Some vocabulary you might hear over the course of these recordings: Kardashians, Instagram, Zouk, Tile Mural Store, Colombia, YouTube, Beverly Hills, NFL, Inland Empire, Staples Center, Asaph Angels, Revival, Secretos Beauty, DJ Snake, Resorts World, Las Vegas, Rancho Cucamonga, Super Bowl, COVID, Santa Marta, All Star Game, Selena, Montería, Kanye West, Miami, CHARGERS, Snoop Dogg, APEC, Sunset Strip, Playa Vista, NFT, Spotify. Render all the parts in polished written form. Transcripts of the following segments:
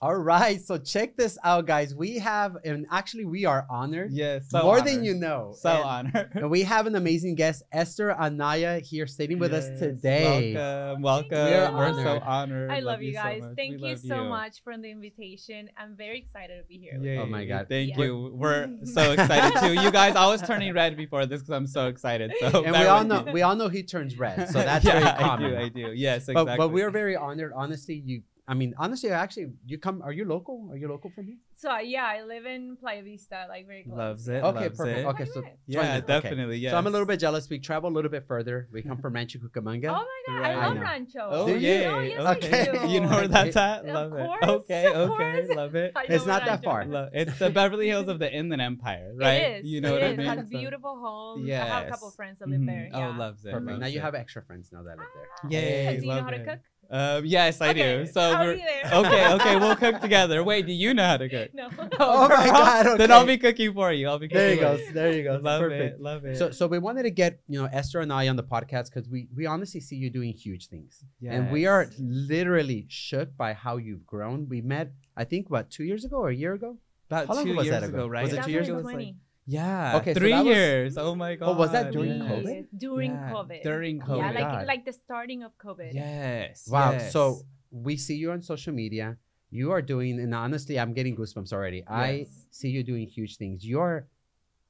All right, so check this out, guys. We have, and actually we are honored. Yes, so more honored than you know. So and, honored. And we have an amazing guest, Esther Anaya, here sitting with us today. Welcome, welcome. We're so honored. I love you guys. So thank you so much for the invitation. I'm very excited to be here. Yay. Oh my God, thank you. We're so excited too. You guys, I was turning red before this because I'm so excited. So and we all know he turns red, so that's very common. I do. Yes, exactly. But we are very honored. Honestly, you come, are you local from here? So yeah, I live in Playa Vista, like very close. Loves it. Okay, perfect. Okay, so yeah, definitely. Yeah. So I'm a little bit jealous. We travel a little bit further. We come from Rancho Cucamonga. Oh my God, I love Rancho. Oh yeah. Oh, yes, okay. You know where that's at? Love it. Okay, okay, love it. It's not that far. It's the Beverly Hills of the Inland Empire, right? It is. You know what I mean? It has beautiful homes. Yeah. I have a couple friends that live there. Oh, loves it. Perfect. Now you have extra friends now that live there. Yay. Do you know how to cook? Yes, I do. So I'll be there. Okay, we'll cook together. Wait, do you know how to cook? No. Oh my God. Okay. Then I'll be cooking for you. There you go. Love it. So we wanted to get, Esther and I on the podcast because we honestly see you doing huge things. Yes. And we are literally shook by how you've grown. We met, I think, what, 2 years ago or a year ago? About 2 years ago, right? Was it 2 years ago? Yeah. Okay. 3 years. Oh my God. Oh, was that during COVID? During COVID. Yeah, like the starting of COVID. Yes. Wow. Yes. So we see you on social media. You are doing, and honestly, I'm getting goosebumps already. Yes. I see you doing huge things. You're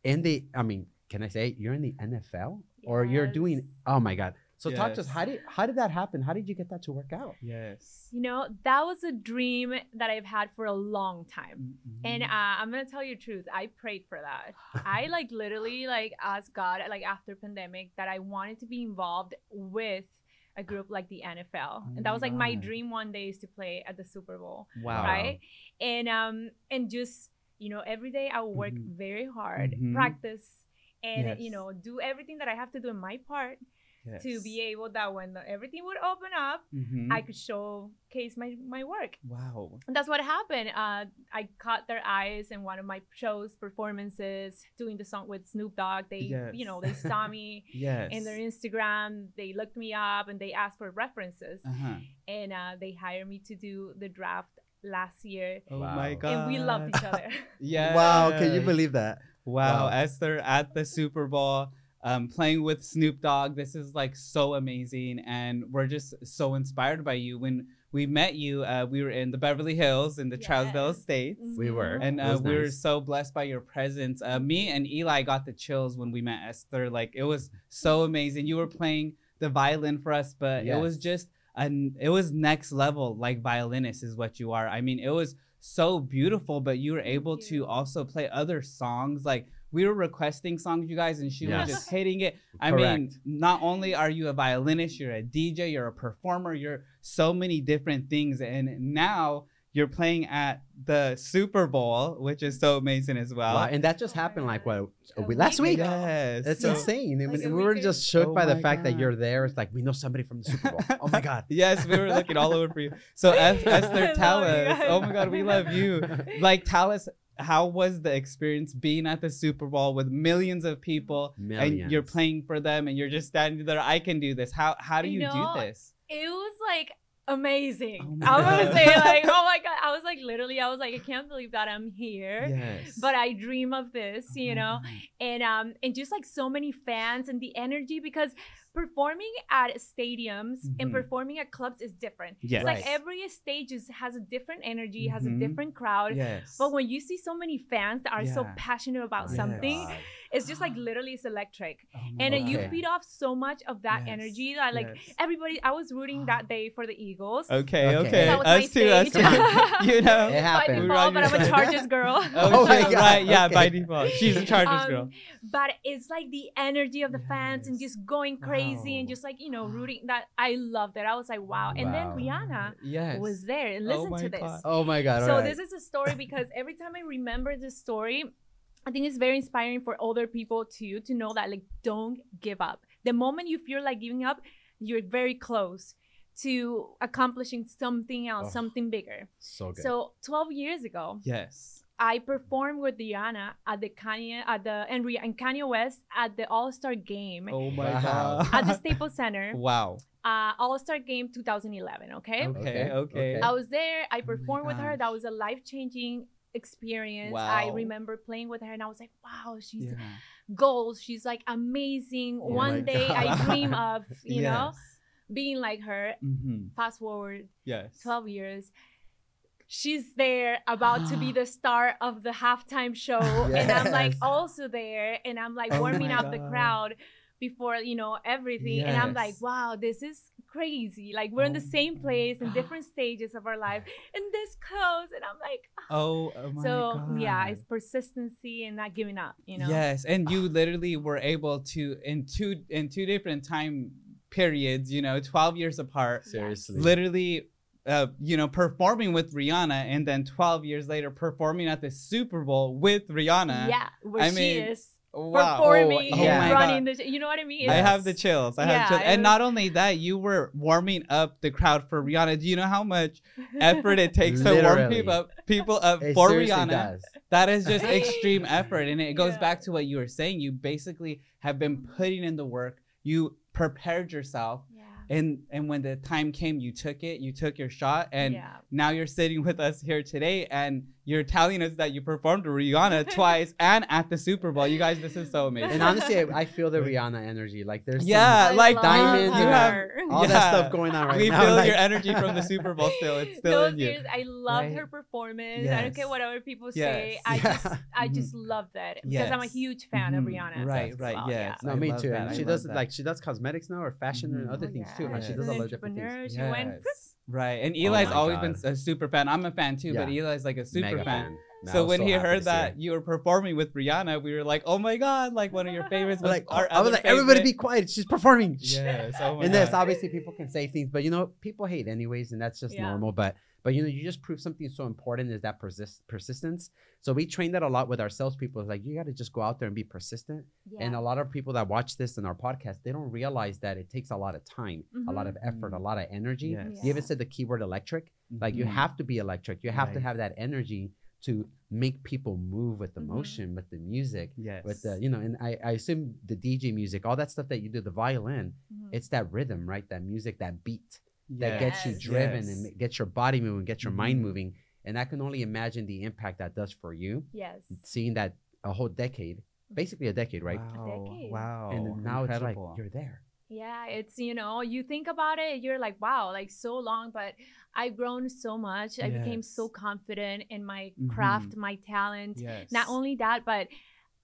in the, can I say you're in the NFL? Yes. Or you're doing, oh my God. So talk to us, how did that happen? How did you get that to work out? Yes. That was a dream that I've had for a long time. Mm-hmm. And I'm going to tell you the truth. I prayed for that. I literally asked God, after pandemic, that I wanted to be involved with a group like the NFL. And that was my dream one day is to play at the Super Bowl. Wow. Right? And, every day I would work mm-hmm. very hard, mm-hmm. practice, and, do everything that I have to do in my part. Yes. To be able that when everything would open up, mm-hmm. I could showcase my work. Wow. And that's what happened. I caught their eyes in one of my shows, performances, doing the song with Snoop Dogg. They, they saw me in their Instagram. They looked me up and they asked for references. Uh-huh. And they hired me to do the draft last year. Oh my God. And we loved each other. Yeah. Wow. Can you believe that? Wow. Esther at the Super Bowl. Playing with Snoop Dogg. This is so amazing. And we're just so inspired by you. When we met you, we were in the Beverly Hills in the Trousdale States. Mm-hmm. We were. And we were so blessed by your presence. Me and Eli got the chills when we met Esther. It was so amazing. You were playing the violin for us, but it was just, it was next level, violinist is what you are. It was so beautiful, but you were able to also play other songs. We were requesting songs, you guys, and she was just hitting it. Not only are you a violinist, you're a DJ, you're a performer, you're so many different things. And now you're playing at the Super Bowl, which is so amazing as well. Wow. And that just happened last week. Yes. It's insane. We were just shook by the fact that you're there. It's we know somebody from the Super Bowl. Oh my God. Yes, we were looking all over for you. So Esther, tell us. Oh my God, we love you. Tell us. How was the experience being at the Super Bowl with millions of people and you're playing for them and you're just standing there? I can do this. How do you do this? It was amazing. I was gonna say oh my God. I was literally I can't believe that I'm here. Yes. But I dream of this, and just so many fans and the energy because performing at stadiums mm-hmm. and performing at clubs is different. Yes. It's every stage has a different energy, mm-hmm. has a different crowd. Yes. But when you see so many fans that are so passionate about something, it's just literally it's electric. Oh, and you feed off so much of that energy that everybody, I was rooting that day for the Eagles. Okay. Us too. It happened. By default, but I'm a Chargers girl. Oh my God. Right, yeah, okay. By default. She's a Chargers girl. But it's the energy of the fans and just going crazy. And just rooting that I loved it. I was wow. And then Rihanna was there and listen to this. God. Oh my God. So this is a story because every time I remember this story, I think it's very inspiring for older people too to know that don't give up. The moment you feel giving up, you're very close to accomplishing something else, something bigger. So good. So 12 years ago, I performed with Rihanna at the Kanye West at the All Star Game. Oh my God! At the Staples Center. Wow. All Star Game 2011. Okay. I was there. I performed with her. That was a life changing experience. Wow. I remember playing with her, and I was like, "Wow, she's goals. She's like amazing. Oh One day, God. I dream of you know being like her." Mm-hmm. Fast forward 12 years. She's there about to be the star of the halftime show. Yes. And I'm like also there. And I'm like warming up the crowd before, you know, everything. Yes. And I'm like, wow, this is crazy. Like we're in the same place in different stages of our life and this close. And I'm like, oh my God. Yeah, it's persistency and not giving up, you know? Yes. And you literally were able to in two different time periods, you know, 12 years apart. Seriously. Literally performing with Rihanna and then 12 years later performing at the Super Bowl with Rihanna. Yeah, performing and running the you know what I mean? Yes. I have the chills. And not only that, you were warming up the crowd for Rihanna. Do you know how much effort it takes to warm people up for Rihanna? Does. That is just extreme effort. And it goes back to what you were saying. You basically have been putting in the work. You prepared yourself. Yeah. And when the time came, you took your shot, and now you're sitting with us here today, and you're telling us that you performed Rihanna twice and at the Super Bowl. You guys, this is so amazing. And honestly, I feel the Rihanna energy. Like there's like diamonds, all that stuff going on right now. We feel your energy from the Super Bowl still. It's still in you. Years, I loved her performance. Yes. I don't care what other people say. I just love that because I'm a huge fan of Rihanna. Right. Well. Yes. Yeah. No, me too. And she does cosmetics now or fashion and other things. Too, she does a lot of different things. She went, right, and Eli's always been a super fan. I'm a fan too, but Eli's like a super fan. No, so when he heard that you were performing with Rihanna, we were like, "Oh my God!" Like one of your favorites. Like I was like, "Everybody, be quiet! She's performing." Yes, and this obviously people can say things, but you know, people hate anyways, and that's just normal. But you know, you just prove something so important is that persistence. So we train that a lot with our salespeople. It's like you got to just go out there and be persistent. Yeah. And a lot of people that watch this in our podcast, they don't realize that it takes a lot of time, a lot of effort, a lot of energy. Yes. Yeah. You even said the keyword electric. Mm-hmm. Like you have to be electric. You have to have that energy to make people move with the motion, with the music, with the, you know, and I assume the DJ music, all that stuff that you do, the violin, it's that rhythm, right? That music, that beat that gets you driven and gets your body moving, gets your mind moving. And I can only imagine the impact that does for you. Yes. Seeing that a whole decade, basically a decade, right? Wow. A decade. Wow. And now incredible. It's like, you're there. Yeah, it's, you know, you think about it, you're like, wow, like so long, but I've grown so much. I became so confident in my craft, my talent. Yes. Not only that, but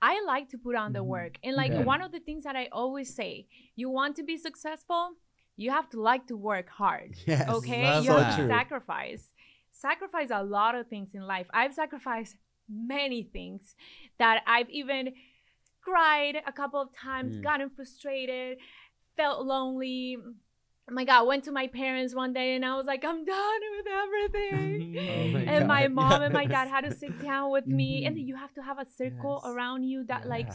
I like to put on the work. And like one of the things that I always say, you want to be successful, you have to like to work hard. Yes, okay? You have to sacrifice. Sacrifice a lot of things in life. I've sacrificed many things that I've even cried a couple of times, gotten frustrated, felt lonely. Oh my God, went to my parents one day and I was like, I'm done with everything. My mom and my dad had to sit down with me. And you have to have a circle around you that like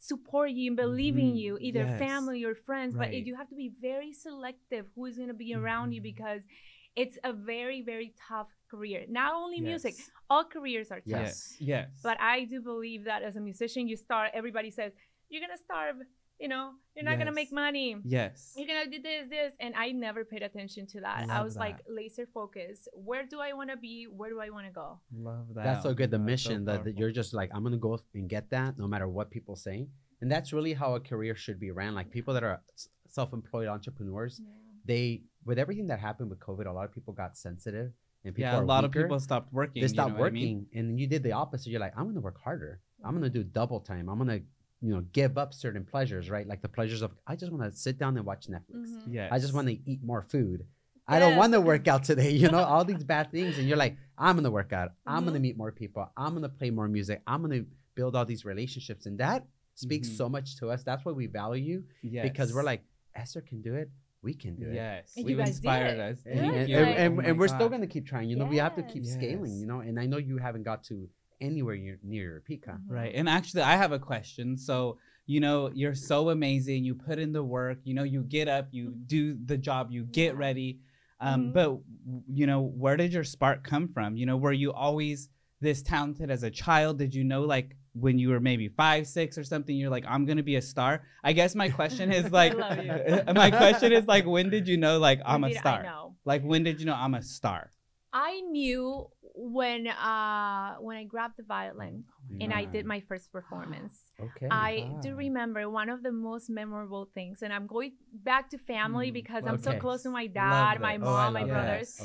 support you and believe in you, either family or friends. But you have to be very selective who is going to be around you because it's a very, very tough career. Not only music, all careers are tough. Yes. But I do believe that as a musician, you start, everybody says, you're going to starve. You know, you're not going to make money. Yes. You're going to do this. And I never paid attention to that. I was like laser focused. Where do I want to be? Where do I want to go? Love that. That's so good. The mission that you're just like, I'm going to go and get that no matter what people say. And that's really how a career should be ran. Like people that are self-employed entrepreneurs, they, with everything that happened with COVID, a lot of people got sensitive. And people a lot weaker. Of people stopped working. They stopped working. And you did the opposite. You're like, I'm going to work harder. I'm going to do double time. I'm going to give up certain pleasures, right? Like the pleasures of, I just want to sit down and watch Netflix. Yes. I just want to eat more food. I don't want to work out today, you know, all these bad things. And you're like, I'm going to work out. I'm going to meet more people. I'm going to play more music. I'm going to build all these relationships. And that speaks so much to us. That's why we value because we're like, Esther can do do it. We can do it. Yes, you inspired us. And we're still going to keep trying. You know, we have to keep scaling, you know, and I know you haven't got to anywhere near your peak, right? And actually, I have a question. So, you know, you're so amazing. You put in the work. You know, you get up, you do the job, you get ready. But you know, where did your spark come from? You know, were you always this talented as a child? Did you know, like, when you were maybe 5, 6 or something, you're like, I'm gonna be a star? I guess my question is like, my question is like, when did you know, like, I'm a star? Like, when did you know I'm a star? I knew when I grabbed the violin and I did my first performance. Okay. I do remember one of the most memorable things, and I'm going back to family because I'm so close to my dad, my mom, my brothers.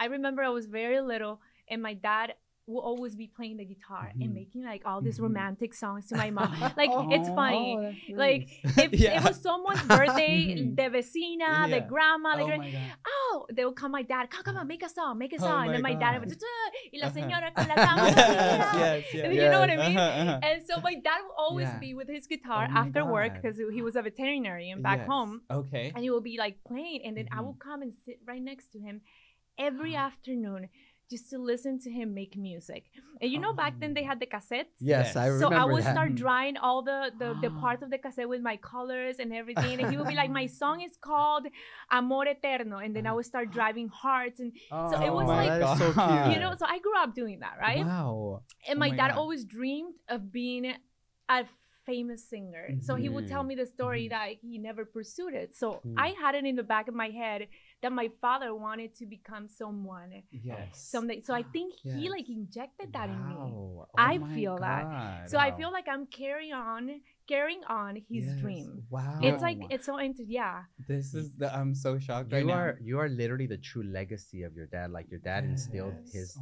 I remember I was very little, and my dad will always be playing the guitar and making like all these romantic songs to my mom. Like, it's funny. Oh, nice. Like, if it was someone's birthday, the vecina, the grandma, like, they would call my dad, come on, make a song. And then my dad would, y la señora con la dama. You know what I mean? And so my dad would always be with his guitar after work, because he was a veterinarian and back home. Okay. And he would be like playing. And then I would come and sit right next to him every afternoon, just to listen to him make music. And you know, back then they had the cassettes. Yes, I remember. So I would start drawing all the parts of the cassette with my colors and everything. And he would be like, my song is called Amor Eterno. And then I would start driving hearts. And so it was like, so cute. You know, so I grew up doing that, right? Wow. And my dad always dreamed of being a famous singer. So he would tell me the story that he never pursued it. So I had it in the back of my head that my father wanted to become someone. Yes. Someday. So I think he like injected that in me. Oh, I feel that. So I feel like I'm carrying on his dream. Wow. It's like, it's so into, this is the, I'm so shocked right now. You are literally the true legacy of your dad. Like, your dad instilled his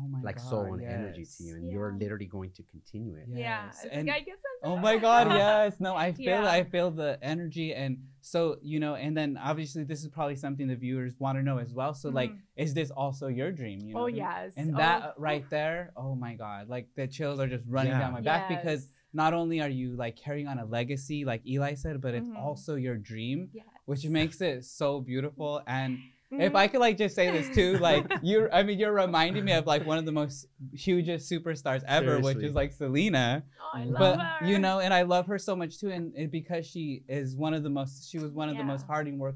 soul and energy to you, and you're literally going to continue it. And, I guess I'm I feel I feel the energy. And so, you know, and then obviously this is probably something the viewers want to know as well. So like, is this also your dream? You know? Oh, yes. And that right there, oh my God, like the chills are just running down my back, because not only are you like carrying on a legacy, like Eli said, but it's also your dream, which makes it so beautiful. And if I could like just say this too, like you're reminding me of like one of the most hugest superstars ever, which is like Selena. Oh, I love her. You know, and I love her so much too, and because she was one of the most hardworking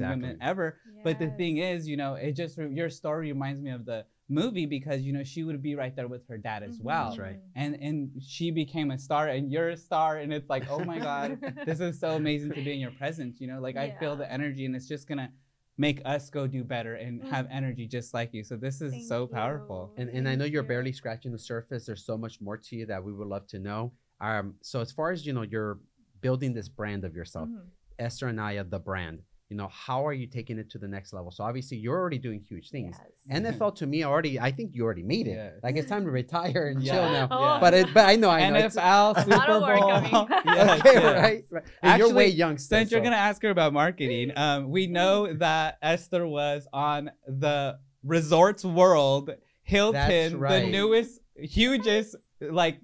women ever. Yes. But the thing is, you know, it just your story reminds me of the movie, because you know she would be right there with her dad as well. That's right. And she became a star, and you're a star, and it's like, oh my God, this is so amazing to be in your presence. You know, like I feel the energy, and it's just gonna make us go do better and have energy just like you. So this is powerful. And I know you're barely scratching the surface. There's so much more to you that we would love to know. So as far as, you know, you're building this brand of yourself, Esther Anaya, the brand, you know, how are you taking it to the next level? So obviously you're already doing huge things. Yes. NFL to me already, I think you already made it. Yes. Like, it's time to retire and chill now. Oh. But I know. NFL, Super Bowl. Right. Actually, you're way young still, since you're going to ask her about marketing, we know that Esther was on the Resorts World, Hilton, the newest, hugest, like,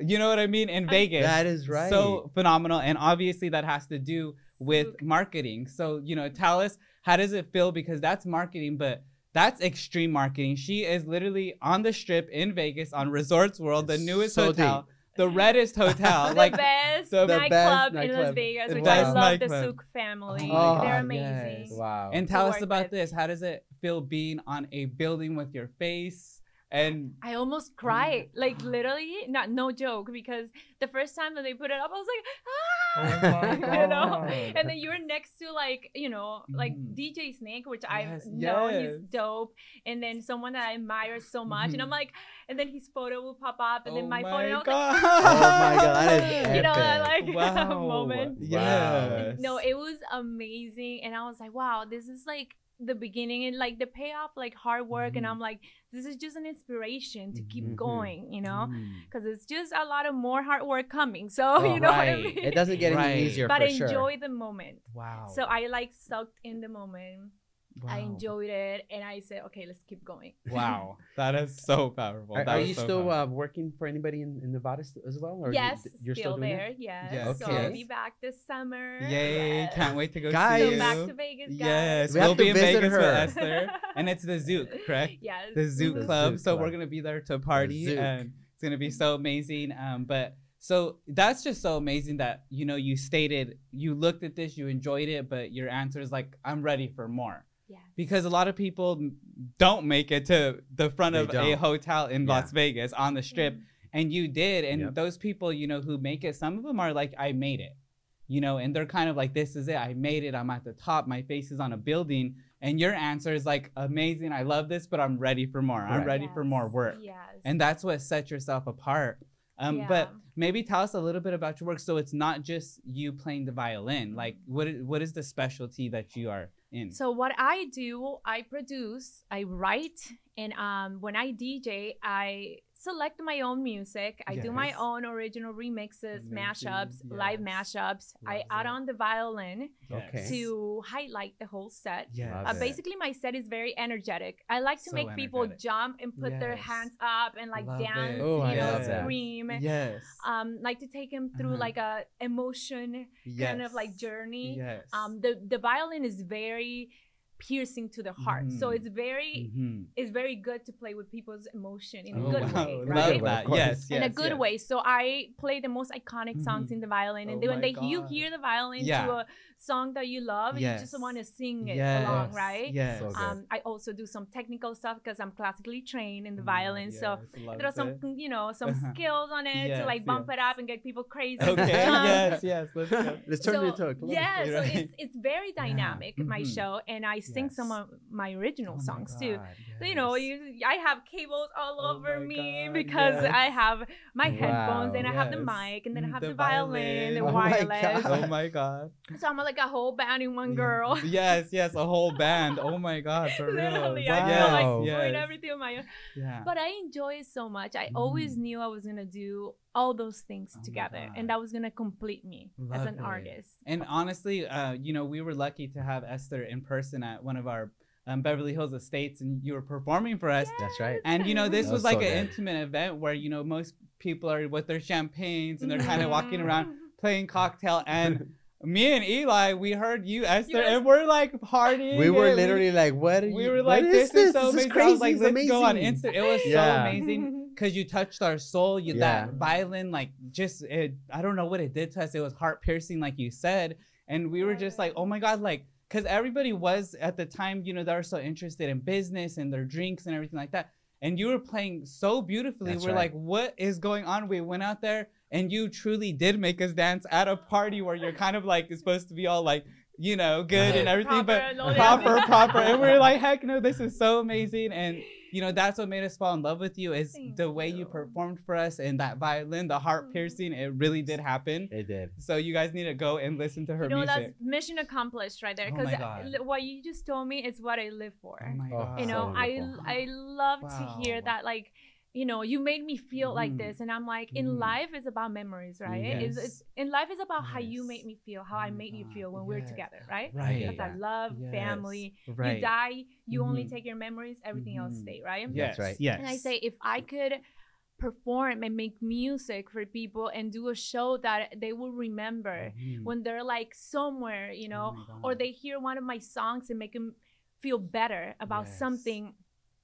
you know what I mean, in Vegas. That is right. So phenomenal. And obviously that has to do with marketing. So, you know, tell us, how does it feel? Because that's marketing, but that's extreme marketing. She is literally on the strip in Vegas on Resorts World, the newest hotel, the reddest hotel, the like best nightclub in Las Vegas, which I love the Zouk family. Oh, they're amazing. Yes. Wow. And tell us about this. How does it feel being on a building with your face? And I almost cried, like literally, no joke, because the first time that they put it up, I was like, you know? And then you were next to like, you know, like DJ Snake, which I know he's dope. And then someone that I admire so much. And I'm like, and then his photo will pop up, and then my phone. And I was like, oh my God, that is epic. You know, like moment. Yeah. No, it was amazing. And I was like, wow, this is like the beginning and like the payoff, like hard work. And I'm like, this is just an inspiration to keep going, you know, because it's just a lot of more hard work coming. So you know what I mean? It doesn't get any easier, but enjoy the moment. Wow. So I like sucked in the moment. Wow. I enjoyed it, and I said, okay, let's keep going. Wow, that is so powerful. Are you still working for anybody in Nevada as well? Or yes, you're still there. Yes. Okay. So I'll be back this summer. Yay! Yes. Can't wait to go see you. So back to Vegas, guys. Yes, we'll be in Vegas with Esther, and it's the Zouk, correct? Yes, the Zouk Club. So we're gonna be there to party, and it's gonna be so amazing. So that's just so amazing that, you know, you stated you looked at this, you enjoyed it, but your answer is like, I'm ready for more. Yeah. Because a lot of people don't make it to the front of a hotel in Las Vegas on the Strip. And you did. And those people, you know, who make it, some of them are like, I made it, you know, and they're kind of like, this is it. I made it. I'm at the top. My face is on a building. And your answer is like, amazing. I love this, but I'm ready for more. I'm ready for more work. And that's what sets yourself apart. But maybe tell us a little bit about your work. So it's not just you playing the violin. Like, what is the specialty that you are in? So what I do, I produce, I write, and when I DJ, I select my own music. I do my own original remixes, mashups, live mashups. I add on the violin to highlight the whole set. Basically, my set is very energetic. I like to make people jump and put their hands up and like dance, you know, scream. Like to take them through like a emotion kind of like journey. The violin is very piercing to the heart, so it's very it's very good to play with people's emotion in a good way, right? Yes, in a good way. So I play the most iconic songs in the violin, and when you hear the violin to a song that you love, you just want to sing it along, right? I also do some technical stuff because I'm classically trained in the violin, so there are some you know some skills on it to like bump it up and get people crazy. Let's turn to talk. So it's very dynamic, my show, and I sing some of my original songs too. So, you know, I have cables all over me because I have my headphones and I have the mic and then I have the violin, the wireless. Oh my god. So I'm like a whole band in one girl. A whole band. Oh my god, for real. Literally, wow. I feel like doing everything on my own. But I enjoy it so much. I always knew I was gonna do all those things together, and that was gonna complete me as an artist. And honestly, you know, we were lucky to have Esther in person at one of our Beverly Hills estates, and you were performing for us. That's right. And you know, this was like so an intimate event where, you know, most people are with their champagnes and they're kind of walking around playing cocktail, and me and Eli, we heard you, Esther, and we're like partying. We were literally like, what are you? We were like, this is so amazing. I was like, let's go on Insta. It was so amazing. Because you touched our soul, that violin, like, just, I don't know what it did to us. It was heart-piercing, like you said. And we were just like, oh my God, like, because everybody was, at the time, you know, they were so interested in business and their drinks and everything like that. And you were playing so beautifully. We're like, what is going on? We went out there, and you truly did make us dance at a party where you're kind of, like, it's supposed to be all, like, you know, good and everything, but proper. And we're like, heck no, this is so amazing. And, you know, that's what made us fall in love with you is the way you performed for us, and that violin, the heart piercing, it really did happen. It did. So you guys need to go and listen to her music. That's mission accomplished right there. Because what you just told me is what I live for. Oh my God. You know, I love to hear that, like, you know, you made me feel like this. And I'm like, in life is about memories, right? It's in life is about how you made me feel, how I made you feel when we're together, right? Because I love family. You die, you only take your memories, everything else stay, right? And I say, if I could perform and make music for people and do a show that they will remember when they're like somewhere, you know, or they hear one of my songs and make them feel better about something,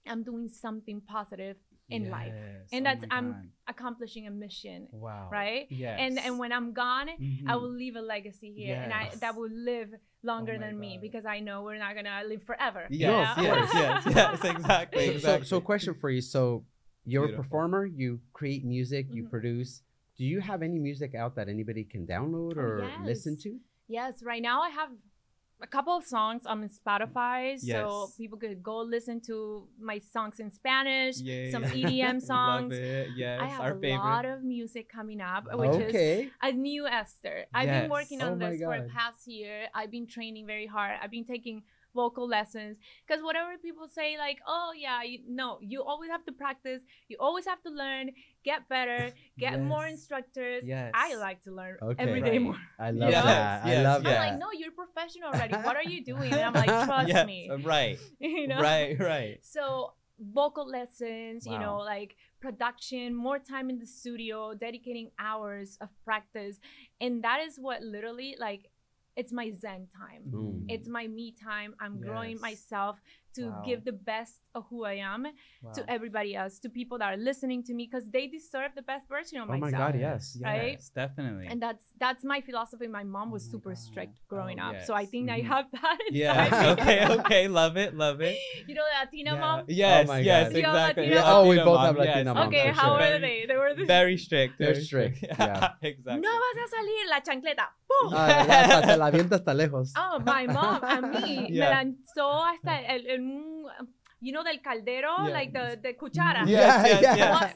I'm doing something positive in life, and that's I'm accomplishing a mission, right? And when I'm gone, I will leave a legacy here, and I that will live longer than me, because I know we're not gonna live forever. Exactly. So question for you, so you're a performer, you create music, you produce. Do you have any music out that anybody can download or listen to? Right now I have a couple of songs on Spotify, so people could go listen to my songs in Spanish, some EDM songs. I have lot of music coming up, which is a new Esther. I've been working on this for the past year. I've been training very hard. I've been taking vocal lessons, because whatever people say, like, oh yeah, you always have to practice, you always have to learn, get better, get more instructors. I like to learn every day more. I love that. I love that. I'm like, no, you're professional already, what are you doing? And I'm like, trust me, right? You know, right. So vocal lessons, you know, like production, more time in the studio, dedicating hours of practice, and that is what literally, like, it's my zen time. It's my me time. I'm growing myself, to give the best of who I am to everybody else, to people that are listening to me, because they deserve the best version of myself. Oh my God, yes, right? Yes, definitely. And that's my philosophy. My mom was super strict growing up, so I think I have that. Yeah, okay, love it. You know, Latina mom. Yes, oh my God. Exactly. Latina mom? We both have Latina moms. Okay, how were they? They were very strict. They're strict. Yeah, exactly. No vas a salir la chancleta. Boom. Te la avienta hasta lejos. Oh, my mom and me. Me lanzó hasta you know, del caldero, like the cuchara. Yes.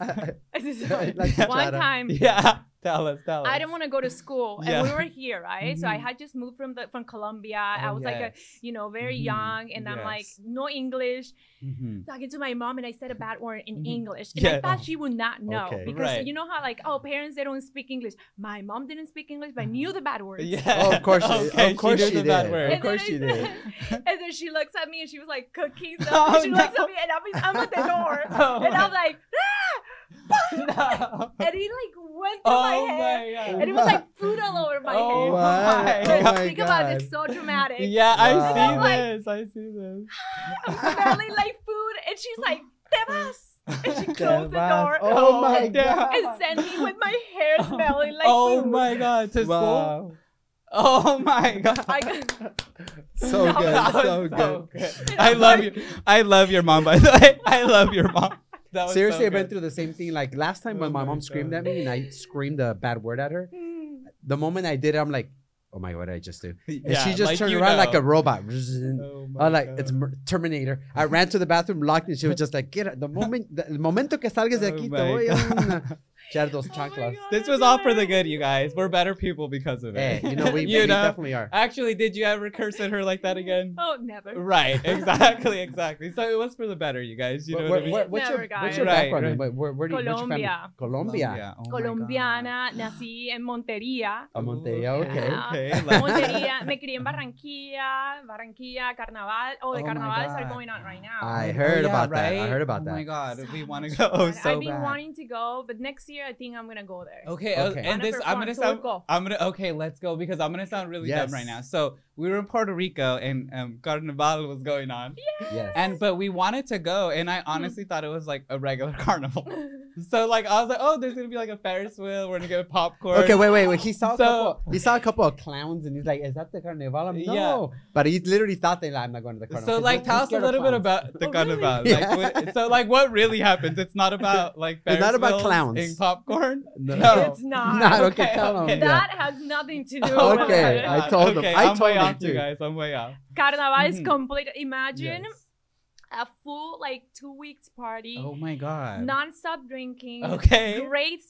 One time. Yeah. Tell us. I didn't want to go to school, and we were here, right? So I had just moved from Colombia. I was like, very young, and I'm like, no English. Talking to my mom, and I said a bad word in English, and I thought she would not know because you know how like parents they don't speak English. My mom didn't speak English, but I knew the bad words. Yeah, oh, of course she did. And then she looks at me, and she was like, cookies. Oh, she looks at me, and I'm at the door, and I'm like. Ah! No. And it like went through my head, and it was like food all over my head. Think about it, it's so dramatic. Yeah, I see this. I'm smelling like food, and she's like, "Te vas." And she closed the door. Oh my God! And sent me with my hair smelling like food. Oh my God! To school. Oh my God! So good. I love your mom. By the way, I love your mom. Seriously, so I went through the same thing. Like last time when my mom screamed at me and I screamed a bad word at her, the moment I did it, I'm like, oh my God, what did I just do? And she just turned around like a robot. I'm like, it's Terminator. I ran to the bathroom, locked it, and she was just like, get out. The momento que salgas de aquí, te voy a... Those chanclas. This was all for the good, you guys. We're better people because of it. We definitely are. Actually, did you ever curse at her like that again? Oh, never. Right, exactly. So it was for the better, you guys. You know what I mean? What's your background? Right. Where do you come from? Colombia. Colombiana. Nací en Montería. Montería, okay. Montería. Me crié en Barranquilla, Carnaval. Oh, the Carnavals are going on right now. I heard about that. Oh my God, we want to go so bad. I've been wanting to go, but next year I think I'm gonna go there. Okay. And this let's go because I'm gonna sound really dumb right now. So we were in Puerto Rico and Carnaval was going on. Yes. But we wanted to go, and I honestly thought it was like a regular carnival. So like I was like, oh, there's gonna be like a Ferris wheel. We're gonna get popcorn. Okay, wait. He saw a couple of clowns, and he's like, is that the Carnaval? No, but he literally thought I'm not going to the Carnaval. So like, tell us a little bit about the Carnaval. Really? What really happens? It's not about like Ferris wheels. It's not about clowns and popcorn. No, it's not. Okay, tell him. That has nothing to do. Okay, with I told him. I told him too, guys. I'm way off. Carnaval is complete. Imagine. Yes. A full 2 weeks party. Oh my God. Non-stop drinking. Okay. Great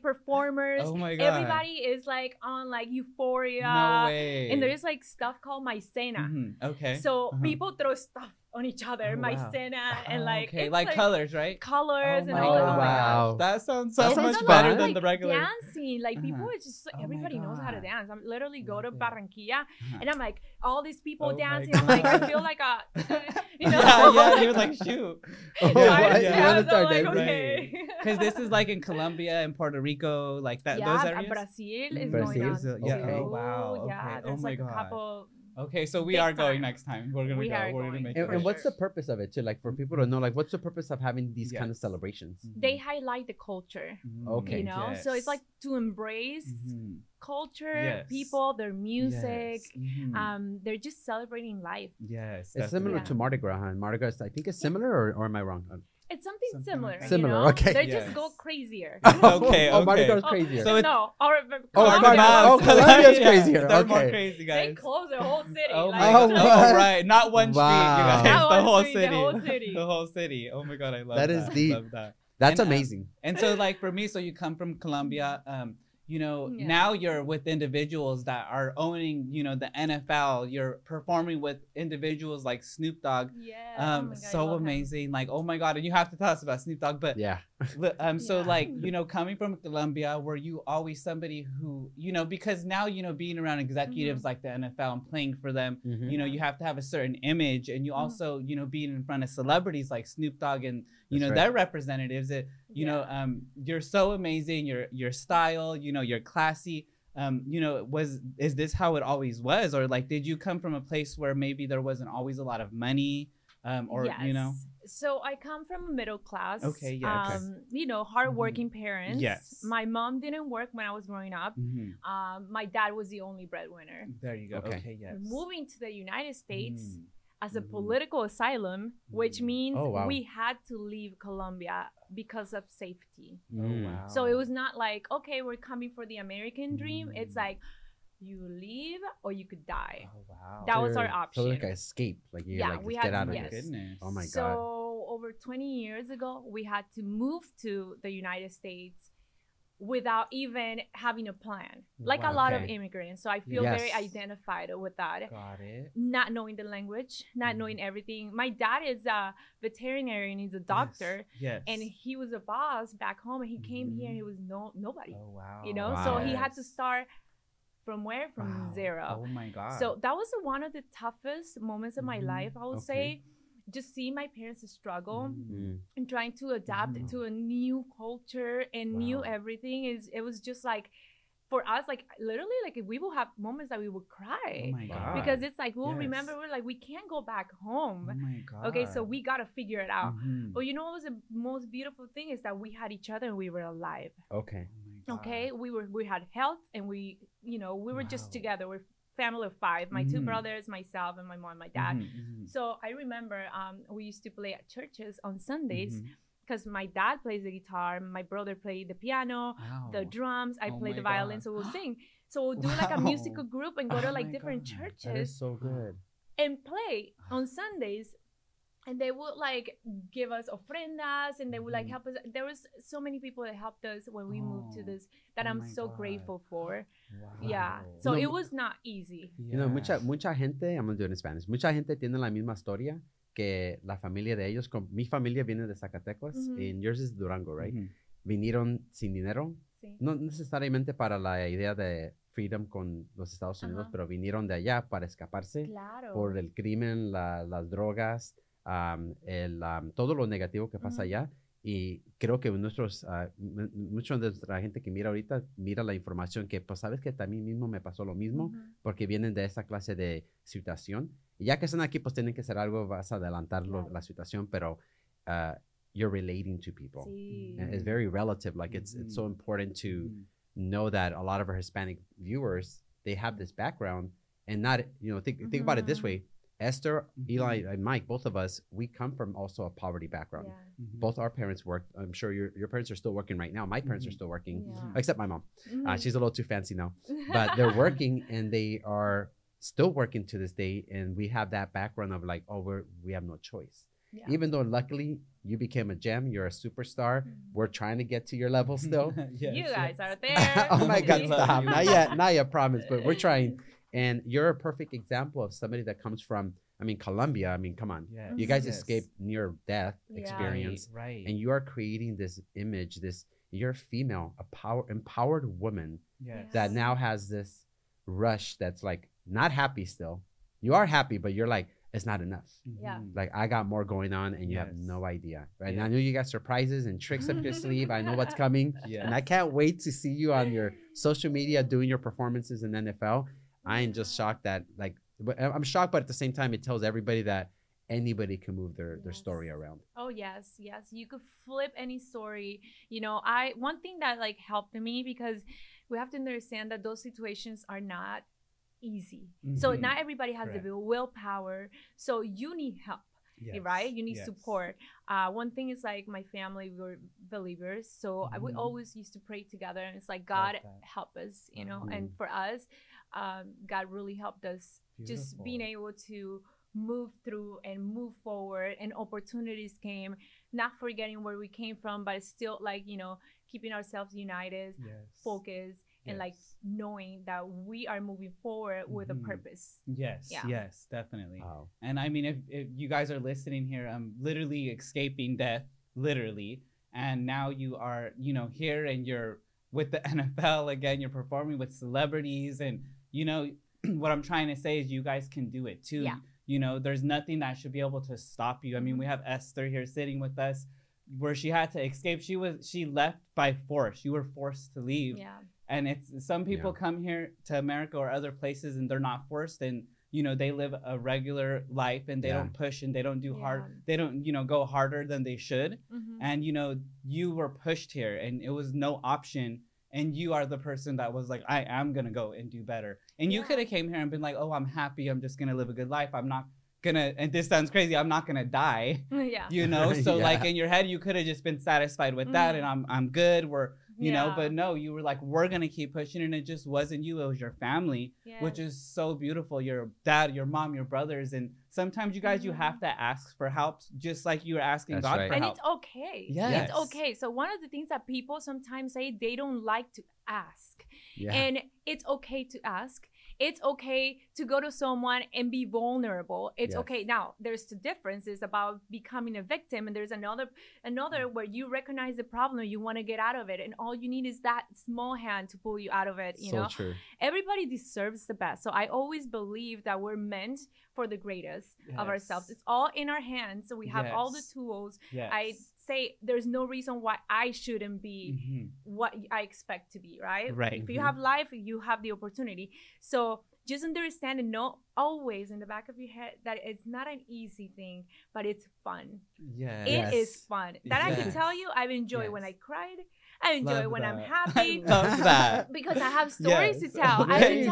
performers. Oh my God. Everybody is on euphoria. No way. And there's stuff called maicena. Okay. So people throw stuff on each other, maicena, and okay. Colors, right? Colors and all. Oh wow. That sounds so much better than the regular. Dancing, people are just everybody knows how to dance. I'm literally go to Barranquilla, and I'm like all these people dancing. I'm like I feel like a, you know. You're like shoot. Oh, yeah. Because this is in Colombia and Puerto Rico, like that. Yeah, those areas. Brazil is going on. Yeah. Oh wow. Yeah. There's a couple. Okay, so we are going next time. We're gonna go. We're gonna make it. And what's the purpose of it too? Like for people to know, what's the purpose of having these kind of celebrations? They highlight the culture. Okay, you know, so it's to embrace culture, people, their music. They're just celebrating life. Yes, it's similar to Mardi Gras. Huh? Mardi Gras, I think, is similar, or am I wrong? It's something similar, you know? Okay. They just go crazier. Okay. Oh, Mardi Gras crazier. So no, Colombia is crazier. They're more crazy, guys. They close the whole city. Oh, right. Not one street, you guys. The whole city. Oh, my God. I love that. That is deep. That's amazing. And so, for me, so you come from Colombia. Now you're with individuals that are owning, the NFL. You're performing with individuals like Snoop Dogg. Yeah. So amazing. Him. Oh my God. And you have to tell us about Snoop Dogg. But yeah. Coming from Colombia, were you always somebody who, because now, being around executives like the NFL and playing for them, you have to have a certain image, and you also, being in front of celebrities like Snoop Dogg and, their representatives, you're so amazing. Your style, you're classy. Is this how it always was? Or did you come from a place where maybe there wasn't always a lot of money? or yes. you know? So I come from a middle class, you know, hardworking mm-hmm. parents. Yes. My mom didn't work when I was growing up. Mm-hmm. My dad was the only breadwinner. There you go. Okay yes. Moving to the United States as a political asylum, which means we had to leave Colombia because of safety. So it was not like, okay, we're coming for the American dream. It's like, you leave or you could die. That was our option. So like an escape, like you like we had, get out of this. Oh my god. So over 20 years ago, we had to move to the United States without even having a plan, like a lot of immigrants. So I feel very identified with that. Got it. Not knowing the language, not knowing everything. My dad is a veterinarian, he's a doctor, and he was a boss back home, and he came here and he was nobody. Oh wow. You know, so he had to start from where? From zero. Oh my god. So that was one of the toughest moments of my life, I would say. Just seeing my parents struggle and trying to adapt to a new culture and new everything, is it was just like, for us, like literally, like we will have moments that we would cry. Oh my god. Because it's like, we'll remember, we're like, we can't go back home. Oh my god. Okay, so we gotta figure it out. But you know what was the most beautiful thing is that we had each other and we were alive. Okay. Oh okay, we had health, and we, you know, we were just together. We're family of five, my two brothers, myself, and my mom, my dad. So I remember we used to play at churches on Sundays. Because my dad plays the guitar, my brother played the piano, the drums, I played the violin, so we'll sing. So we'll do like a musical group and go to like different churches. That is so good. And play on Sundays, and they would like give us ofrendas, and they would like help us. There was so many people that helped us when we moved to this, that I'm so grateful for. Yeah, so it was not easy. You know, mucha gente, I'm gonna do it in Spanish, mucha gente tiene la misma historia. Que la familia de ellos, mi familia viene de Zacatecas, and yours is Durango, right? Vinieron sin dinero, no necesariamente para la idea de freedom con los Estados Unidos, pero vinieron de allá para escaparse por el crimen, las drogas, todo lo negativo que pasa allá. Y creo que mucha de la gente que mira ahorita, mira la información que, pues, sabes que también mismo me pasó lo mismo, porque vienen de esa clase de situación. Y ya que están aquí, pues tienen que hacer algo, vas a adelantar la situación, pero you're relating to people. Sí. And it's very relative. Like, it's so important to know that a lot of our Hispanic viewers, they have this background, and not, you know, think about it this way. Esther, Eli, and Mike, both of us, we come from also a poverty background. Yeah. Both our parents worked. I'm sure your parents are still working right now. My parents are still working, except my mom. She's a little too fancy now. But they're working, and they are still working to this day. And we have that background of like, oh, we have no choice. Yeah. Even though luckily you became a gem, you're a superstar. We're trying to get to your level still. Yes, you guys are there. Oh my God, stop. Not yet, promise, but we're trying. And you're a perfect example of somebody that comes from, I mean, Colombia. I mean, come on. Yes. You guys escaped near death experience. Right. And you are creating this image, you're female, empowered woman that now has this rush that's like not happy still. You are happy, but you're like, it's not enough. Like, I got more going on, and you have no idea. Right. And I know you got surprises and tricks up your sleeve. I know what's coming. And I can't wait to see you on your social media doing your performances in NFL. I am just shocked that, like, I'm shocked, but at the same time, it tells everybody that anybody can move their story around. Oh, yes. Yes. You could flip any story. You know, one thing that like helped me, because we have to understand that those situations are not easy. So not everybody has the willpower. So you need help. Yes. Right? You need support. One thing is, like, my family, we were believers. So we always used to pray together. And it's like, God, help us, you know. And for us, God really helped us. Beautiful. Just being able to move through and move forward. And opportunities came, not forgetting where we came from, but still, like, you know, keeping ourselves united, focused. Yes. And like knowing that we are moving forward with a purpose. Yes, yes, definitely. Wow. And I mean, if you guys are listening here, literally escaping death, literally. And now you are, you know, here, and you're with the NFL again, you're performing with celebrities. And, you know, what I'm trying to say is, you guys can do it too. Yeah. You know, there's nothing that should be able to stop you. I mean, we have Esther here sitting with us, where she had to escape. She left by force. You were forced to leave. Yeah. And some people come here to America or other places, and they're not forced, and you know, they live a regular life and they don't push and they don't do hard. They don't, you know, go harder than they should. Mm-hmm. And, you know, you were pushed here and it was no option. And you are the person that was like, I am going to go and do better. And you could have came here and been like, oh, I'm happy. I'm just going to live a good life. I'm not going to, and this sounds crazy, I'm not going to die. You know, so like in your head, you could have just been satisfied with that. And I'm good. We're, you know, but no, you were like, we're going to keep pushing. And it just wasn't you. It was your family, which is so beautiful. Your dad, your mom, your brothers. And sometimes you guys, you have to ask for help, just like you were asking God for help. And it's okay. It's okay. So one of the things that people sometimes say, they don't like to ask. And it's okay to ask. It's okay to go to someone and be vulnerable. It's okay. Now, there's two differences about becoming a victim, and there's another where you recognize the problem, you want to get out of it, and all you need is that small hand to pull you out of it. You know, true. Everybody deserves the best. So I always believe that we're meant for the greatest of ourselves. It's all in our hands. So we have all the tools. I say there's no reason why I shouldn't be what I expect to be, right? If you have life, you have the opportunity. So just understand and know always in the back of your head that it's not an easy thing, but it's fun. It is fun. That I can tell you, I've enjoyed when I cried. I enjoy love when that. I'm happy. I love that. Because I have stories to tell. There I've been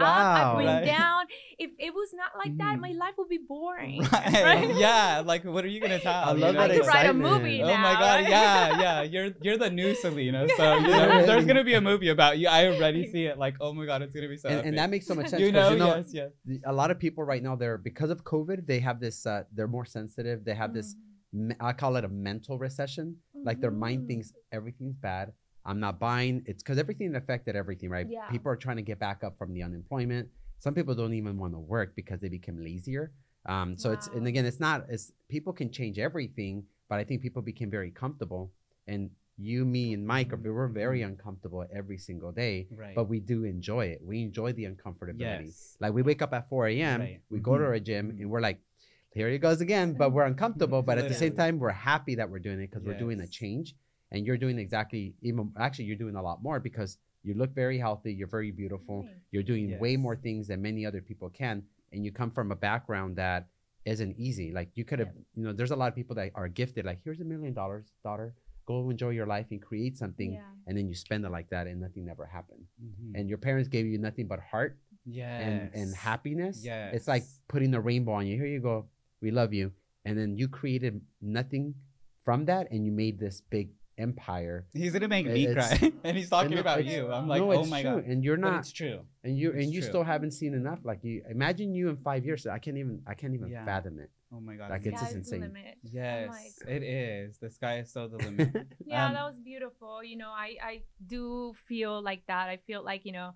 up, I've been down. If it was not like that, my life would be boring. Right? Yeah, like what are you gonna tell? I love that excitement. I could write a movie now, my God, right? You're the new Selena. So you know, there's gonna be a movie about you. I already see it. Like, oh my God, it's gonna be so. And that makes so much sense. You know, a lot of people right now, they're because of COVID, they have this. They're more sensitive. They have this. I call it a mental recession. Like their mind thinks everything's bad. I'm not buying. It's because everything affected everything, right? Yeah. People are trying to get back up from the unemployment. Some people don't even want to work because they become lazier. So it's, and again, it's not, it's, people can change everything, but I think people became very comfortable. And you, me, and Mike, we're very uncomfortable every single day, but we do enjoy it. We enjoy the uncomfortability. Like we wake up at 4 a.m., we go to our gym and we're like, here it goes again, but we're uncomfortable. But at the same time, we're happy that we're doing it because we're doing a change. And you're doing exactly, even actually, you're doing a lot more because you look very healthy. You're very beautiful. You're doing way more things than many other people can. And you come from a background that isn't easy. Like you could have, you know, there's a lot of people that are gifted. Like, here's $1 million, daughter. Go enjoy your life and create something. And then you spend it like that and nothing ever happened. And your parents gave you nothing but heart and happiness. It's like putting a rainbow on you. Here you go. We love you. And then you created nothing from that and you made this big empire. He's gonna make me cry. And he's talking about you. I'm like, oh my God. And you're not, but it's true. And you still haven't seen enough. Like, you imagine you in 5 years. I can't even fathom it. Oh my God. Like, it's just insane. Yes, it is. The sky is so the limit. That was beautiful. You know, I do feel like that. I feel like, you know,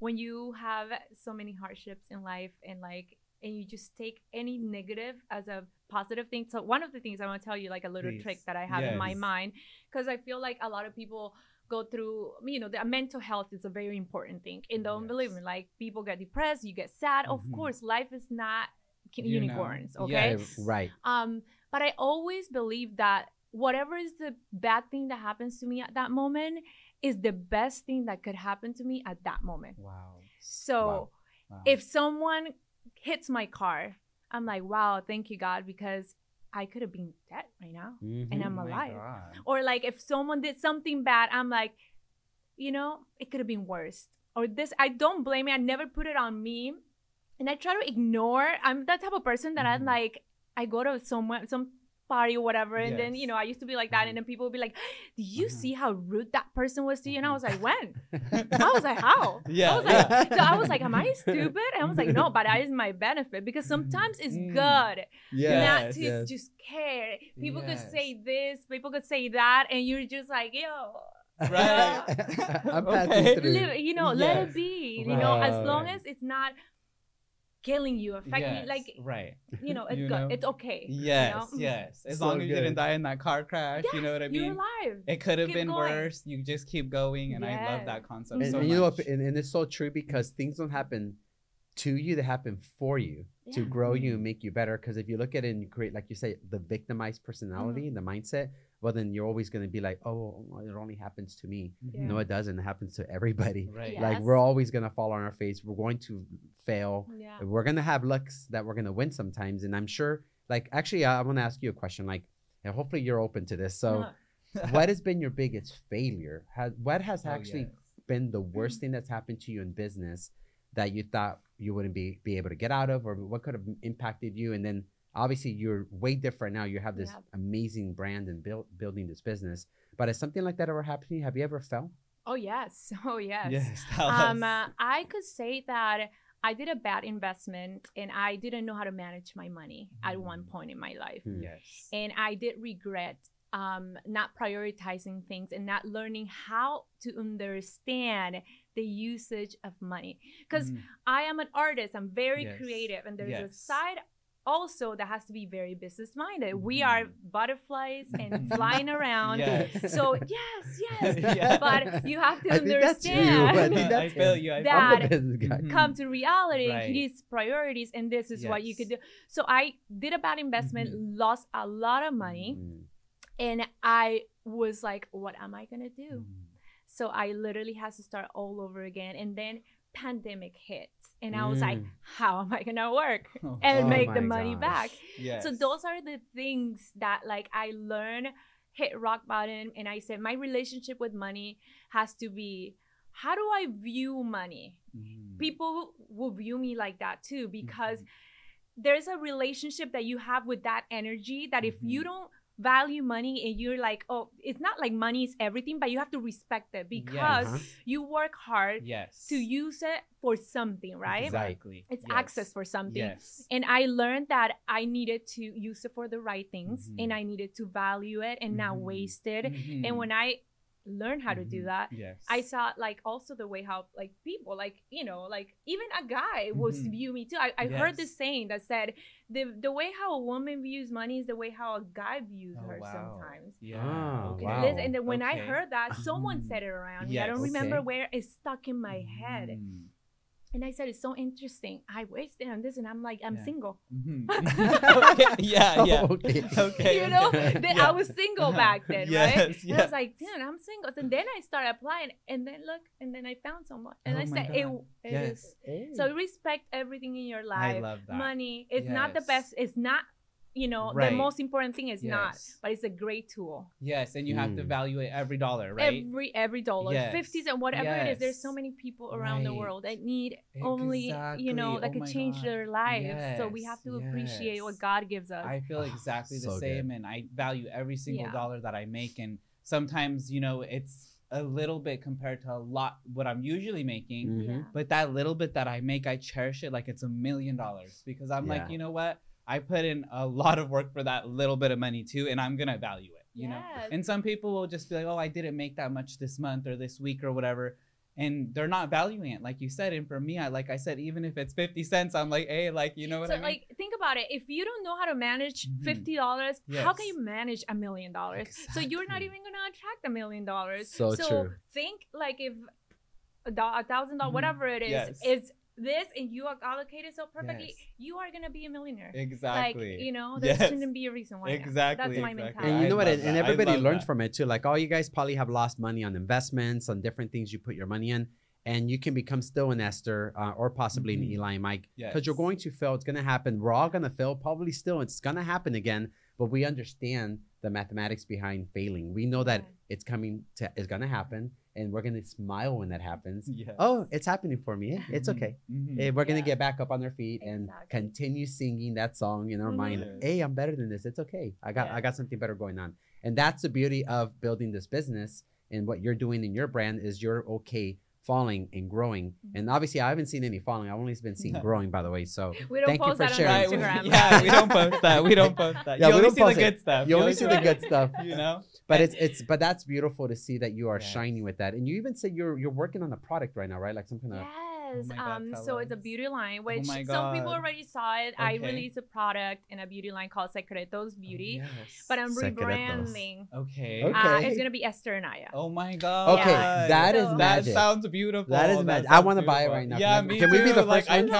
when you have so many hardships in life and like, and you just take any negative as a positive thing. So one of the things I want to tell you, like a little trick that I have in my mind, because I feel like a lot of people go through, you know, the mental health is a very important thing. And don't believe me, like people get depressed, you get sad. Of course, life is not unicorns, okay? But I always believe that whatever is the bad thing that happens to me at that moment is the best thing that could happen to me at that moment. So if someone hits my car, I'm like, wow, thank you, God, because I could have been dead right now and I'm alive. Or like if someone did something bad, I'm like, you know, it could have been worse. Or this, I don't blame it. I never put it on me. And I try to ignore. I'm that type of person that I'm like, I go to some party or whatever. And then, you know, I used to be like that. And then people would be like, do you see how rude that person was to you? And I was like, when? I was like, how? So I was like, am I stupid? And I was like, no, but that is my benefit. Because sometimes it's good not to just care. People could say this, people could say that. And you're just like, yo. Right. I'm passing through. You know, let it be. You know, as long as it's not killing you, affecting you, like, you know, it's you good, know? It's okay. You know? As so long as you didn't die in that car crash, you know what I mean? You're alive. It could have been worse. You just keep going. And I love that concept so much. You know, and it's so true because things don't happen to you, they happen for you to grow you and make you better. Because if you look at it and you create, like you say, the victimized personality and the mindset, well, then you're always going to be like, oh, it only happens to me. Yeah. No, it doesn't. It happens to everybody. Right. Yes. Like, we're always going to fall on our face. We're going to fail. Yeah. We're going to have lucks that we're going to win sometimes. And I'm sure, like, actually, I want to ask you a question. Like, and hopefully you're open to this. So what has been your biggest failure? What has been the worst thing that's happened to you in business that you thought you wouldn't be able to get out of, or what could have impacted you? And then obviously you're way different now. You have this amazing brand and building this business, but has something like that ever happened to you? Have you ever fell? Oh, yes. Oh, yes. Yes. I could say that I did a bad investment and I didn't know how to manage my money at one point in my life. Yes. And I did regret not prioritizing things and not learning how to understand the usage of money. Because I am an artist, I'm very creative, and there's a side also that has to be very business minded. We are butterflies and flying around. Yes. So yes. But you have to understand that come to reality, it is priorities, and this is what you could do. So I did a bad investment, lost a lot of money, and I was like, what am I gonna do? So I literally had to start all over again. And then pandemic hits, and I was like, how am I gonna work and make the money back? Yes. So those are the things that, like, I learned, hit rock bottom, and I said my relationship with money has to be, how do I view money? People will view me like that too, because there's a relationship that you have with that energy that if you don't value money and you're like, oh, it's not like money is everything, but you have to respect it because you work hard to use it for something, right? Exactly. It's access for something. Yes. And I learned that I needed to use it for the right things and I needed to value it and not waste it. And when I learned how to do that, I saw, like, also the way how, like, people, like, you know, like, even a guy will view me too. I heard this saying that said, the way how a woman views money is the way how a guy views her sometimes. And then when I heard that, someone said it around me. I don't remember where. It's stuck in my head. And I said, it's so interesting. I wasted on this, and I'm like, I'm single. You know, I was single back then, right? Yes. And I was like, dude, I'm single. And then I started applying, and then look, and then I found someone. And I said, it is. So respect everything in your life. I love that. Money is not the best. It's not, you know, the most important thing is not, but it's a great tool. Yes, and you have to evaluate every dollar, right? Every dollar, 50s and whatever it is. There's so many people around the world that need only, you know, that could change their lives. Yes. So we have to appreciate what God gives us. I feel exactly the same, and I value every single dollar that I make. And sometimes, you know, it's a little bit compared to a lot what I'm usually making, but that little bit that I make, I cherish it like it's $1 million because I'm like, you know what? I put in a lot of work for that little bit of money too, and I'm gonna value it, you know? And some people will just be like, oh, I didn't make that much this month or this week or whatever. And they're not valuing it, like you said. And for me, I said, even if it's 50 cents, I'm like, hey, like, you know what I mean? So, like, think about it. If you don't know how to manage $50, how can you manage $1 million? Exactly. So you're not even gonna attract $1 million. So true. Think, like, if $1,000, whatever it is, is this, and you are allocated so perfectly, you are gonna be a millionaire. Exactly. Like, you know, there shouldn't be a reason why. Exactly. That's my mentality. And you know what? And everybody learns from it too. Like, all you guys probably have lost money on investments, on different things you put your money in, and you can become still an Esther or possibly an Eli and Mike, because you're going to fail. It's gonna happen. We're all gonna fail. Probably still, it's gonna happen again. But we understand the mathematics behind failing. We know that it's coming. It's gonna happen. And we're going to smile when that happens. Yes. Oh, it's happening for me. It's okay. We're going to get back up on our feet and continue singing that song in our mind. Hey, I'm better than this. It's okay. I got something better going on. And that's the beauty of building this business. And what you're doing in your brand is you're okay falling and growing. And obviously, I haven't seen any falling. I've only been seeing growing, by the way. So thank you for sharing. We don't post that. Yeah, you only see the good stuff. You only see the good stuff. You know? But but that's beautiful to see that you are shining with that. And you even said you're working on a product right now, right? Like some kind of so it's a beauty line, which some people already saw it. Okay. I released a product in a beauty line called Secretos Beauty, but I'm rebranding. Okay. It's gonna be Esther Anaya. Oh my god. Okay, that is magic. That sounds beautiful. That is magic. I want to buy it right now. Yeah, me too. Can we be the first ones?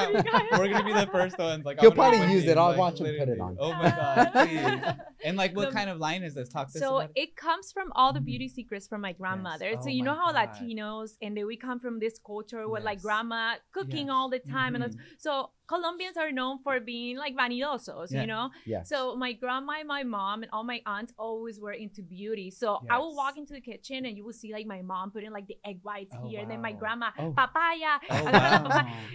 We're gonna be the first ones. Like, you'll probably use it. I'll watch them put it on. Oh my god. And like, what kind of line is this? Talk to us about it. So it comes from all the beauty secrets from my grandmother. Yes. So you know how God. Latinos, and then we come from this culture where like grandma cooking all the time. And so Colombians are known for being like vanidosos, you know? Yes. So my grandma and my mom and all my aunts always were into beauty. So I would walk into the kitchen and you would see like my mom putting like the egg whites here. And then my grandma, papaya,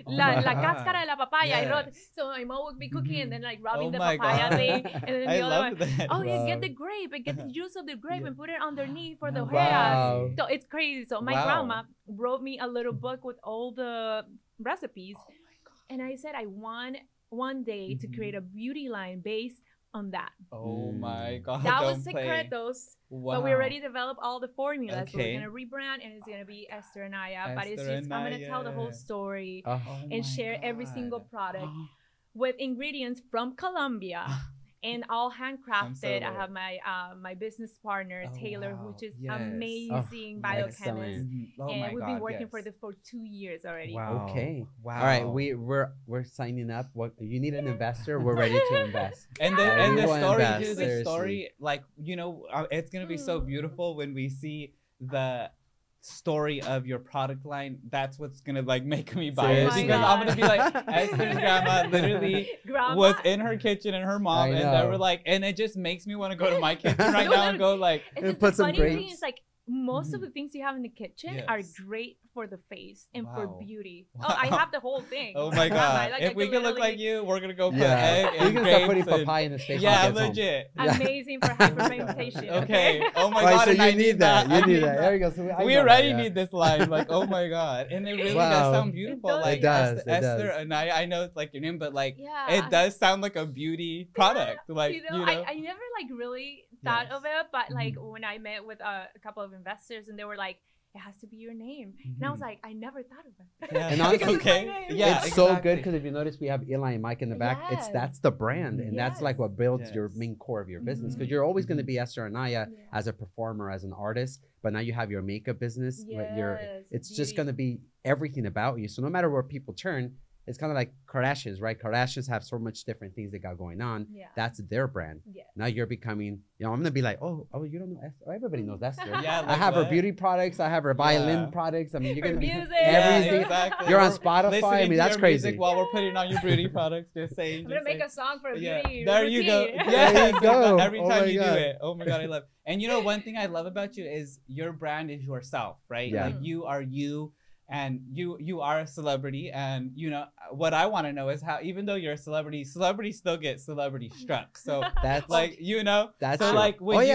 la cáscara de la papaya. So my mom would be cooking and then like rubbing the papaya thing. And then the other one, yes, get the grape and get the juice of the grape and put it underneath for the hairs. So it's crazy. So my grandma wrote me a little book with all the recipes. And I said, I want one day to create a beauty line based on that. Oh my God. That was Secretos. Wow. But we already developed all the formulas. So we're going to rebrand and it's going to be Esther Anaya. But it's just, I'm going to tell the whole story and share every single product with ingredients from Colombia. And all handcrafted. I have my my business partner Taylor, which is amazing biochemist, and we've been working for this for 2 years already. Wow. Okay. Wow. All right, we're signing up. What you need an investor? We're ready to invest. And the story, like you know, it's gonna be so beautiful when we see the story of your product line. That's what's gonna like make me buy it, because I'm gonna be like, Esther's grandma literally was in her kitchen and her mom, and they were like, and it just makes me want to go to my kitchen right now and go like, and put some grapes. Most of the things you have in the kitchen are great for the face and for beauty. Wow. Oh, I have the whole thing. Oh my God. Like, if we can look like you, we're going to go put egg and grapes. You're going to put papaya in his face. Yeah, legit. Amazing for hyperpigmentation. Okay. Oh my God. So and you need that. You need that. There you go. So we already need this line. Like, oh my God. And it really does sound beautiful. It does. Like Esther Anaya, I know it's like your name, but like, it does sound like a beauty product. Like, you know? I never like really thought of it, but like when I met with a couple of investors and they were like, it has to be your name, and I was like, I never thought of it. And honestly, it's so good, because if you notice, we have Eli and Mike in the back. It's that's the brand, and that's like what builds your main core of your business, because you're always going to be Esther Anaya as a performer, as an artist, but now you have your makeup business. It's beauty. Just going to be everything about you. So no matter where people turn, it's kind of like Kardashians, right? Kardashians have so much different things they got going on. Yeah. That's their brand. Yeah. Now you're becoming, you know, I'm going to be like, oh, you don't know Esther. Everybody knows Esther. Yeah, like I have her beauty products. I have her violin products. I mean, you're going to be everything. Yeah, exactly. You're on Spotify. I mean, that's crazy. Music while we're putting on your beauty products, just saying. I'm going to make a song for a beauty routine. There you go. Yeah, there you go. Every time you do it. Oh my God, I love it. And you know, one thing I love about you is your brand is yourself, right? Yeah. Like you are you. And you are a celebrity, and you know what I want to know is how, even though you're a celebrity, celebrities still get celebrity struck. So that's like, you know, that's so true. Like when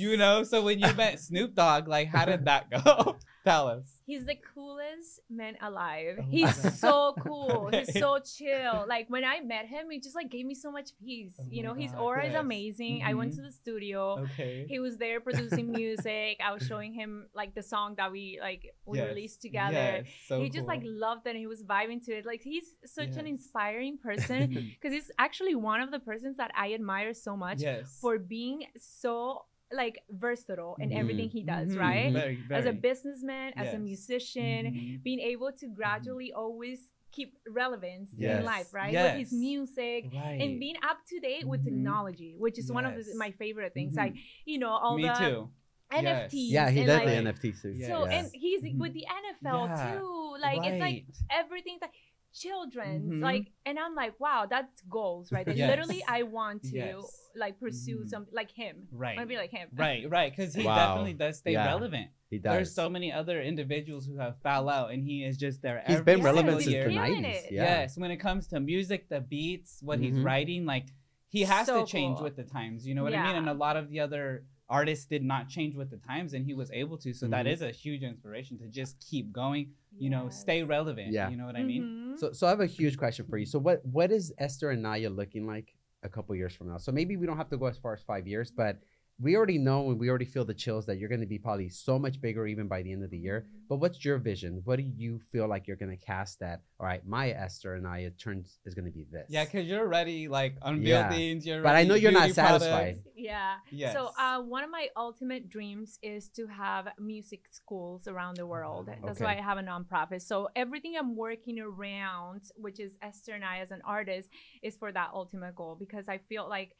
you know, so when you met Snoop Dogg, like how did that go? Tell us. He's the coolest man alive. He's so cool. Okay. He's so chill. Like when I met him, he just like gave me so much peace. Oh you know, his aura is amazing. I went to the studio. Okay. He was there producing music. I was showing him like the song that we released together. Yes. So he just like loved it, and he was vibing to it. Like he's such an inspiring person, because he's actually one of the persons that I admire so much for being so like versatile in everything he does, right? Very, very. As a businessman, as a musician, being able to gradually always keep relevance in life, right? With his music and being up to date with technology, which is one of my favorite things. Like, you know, all Me too. NFTs. Yeah, he does like, the NFTs too. So, and he's with the NFL too. Like, it's like everything that... children's like, and I'm like, wow, that's goals, right? Literally, I want to like pursue something like him, right? I want to be like him, right? Because he definitely does stay relevant. He does. There's so many other individuals who have fell out, and he is just there. He's been relevant since the 90s. Yes, when it comes to music, the beats, what he's writing, like he has to change with the times. You know what I mean? And a lot of the other artists did not change with the times, and he was able to. So that is a huge inspiration to just keep going, you know, stay relevant. You know what I mean? So I have a huge question for you. So what is Esther Anaya looking like a couple years from now? So maybe we don't have to go as far as 5 years, but we already know and we already feel the chills that you're going to be probably so much bigger even by the end of the year. But what's your vision? What do you feel like you're going to cast that? All right, my Esther Anaya is going to be this. Yeah, because you're already like on buildings. You're but I know you're not satisfied. Products. Yeah. Yes. So one of my ultimate dreams is to have music schools around the world. That's why I have a nonprofit. So everything I'm working around, which is Esther Anaya as an artist, is for that ultimate goal, because I feel like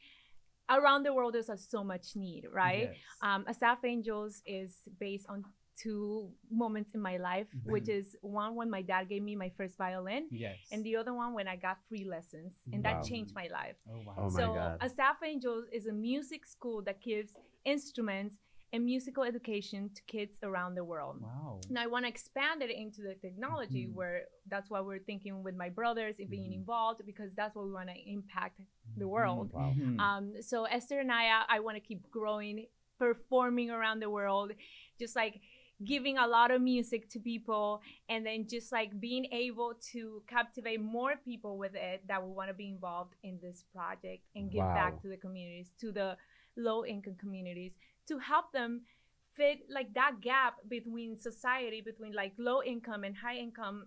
around the world, there's so much need, right? Yes. Asaph Angels is based on two moments in my life, which is one when my dad gave me my first violin, and the other one when I got free lessons, and that changed my life. So Asaph Angels is a music school that gives instruments and musical education to kids around the world. And I want to expand it into the technology, where that's what we're thinking with my brothers and being involved, because that's what we want to impact the world. So Esther Anaya, I want to keep growing, performing around the world, just like giving a lot of music to people, and then just like being able to captivate more people with it that will want to be involved in this project and give back to the communities, to the low-income communities, to help them fit like that gap between society, between like low income and high income,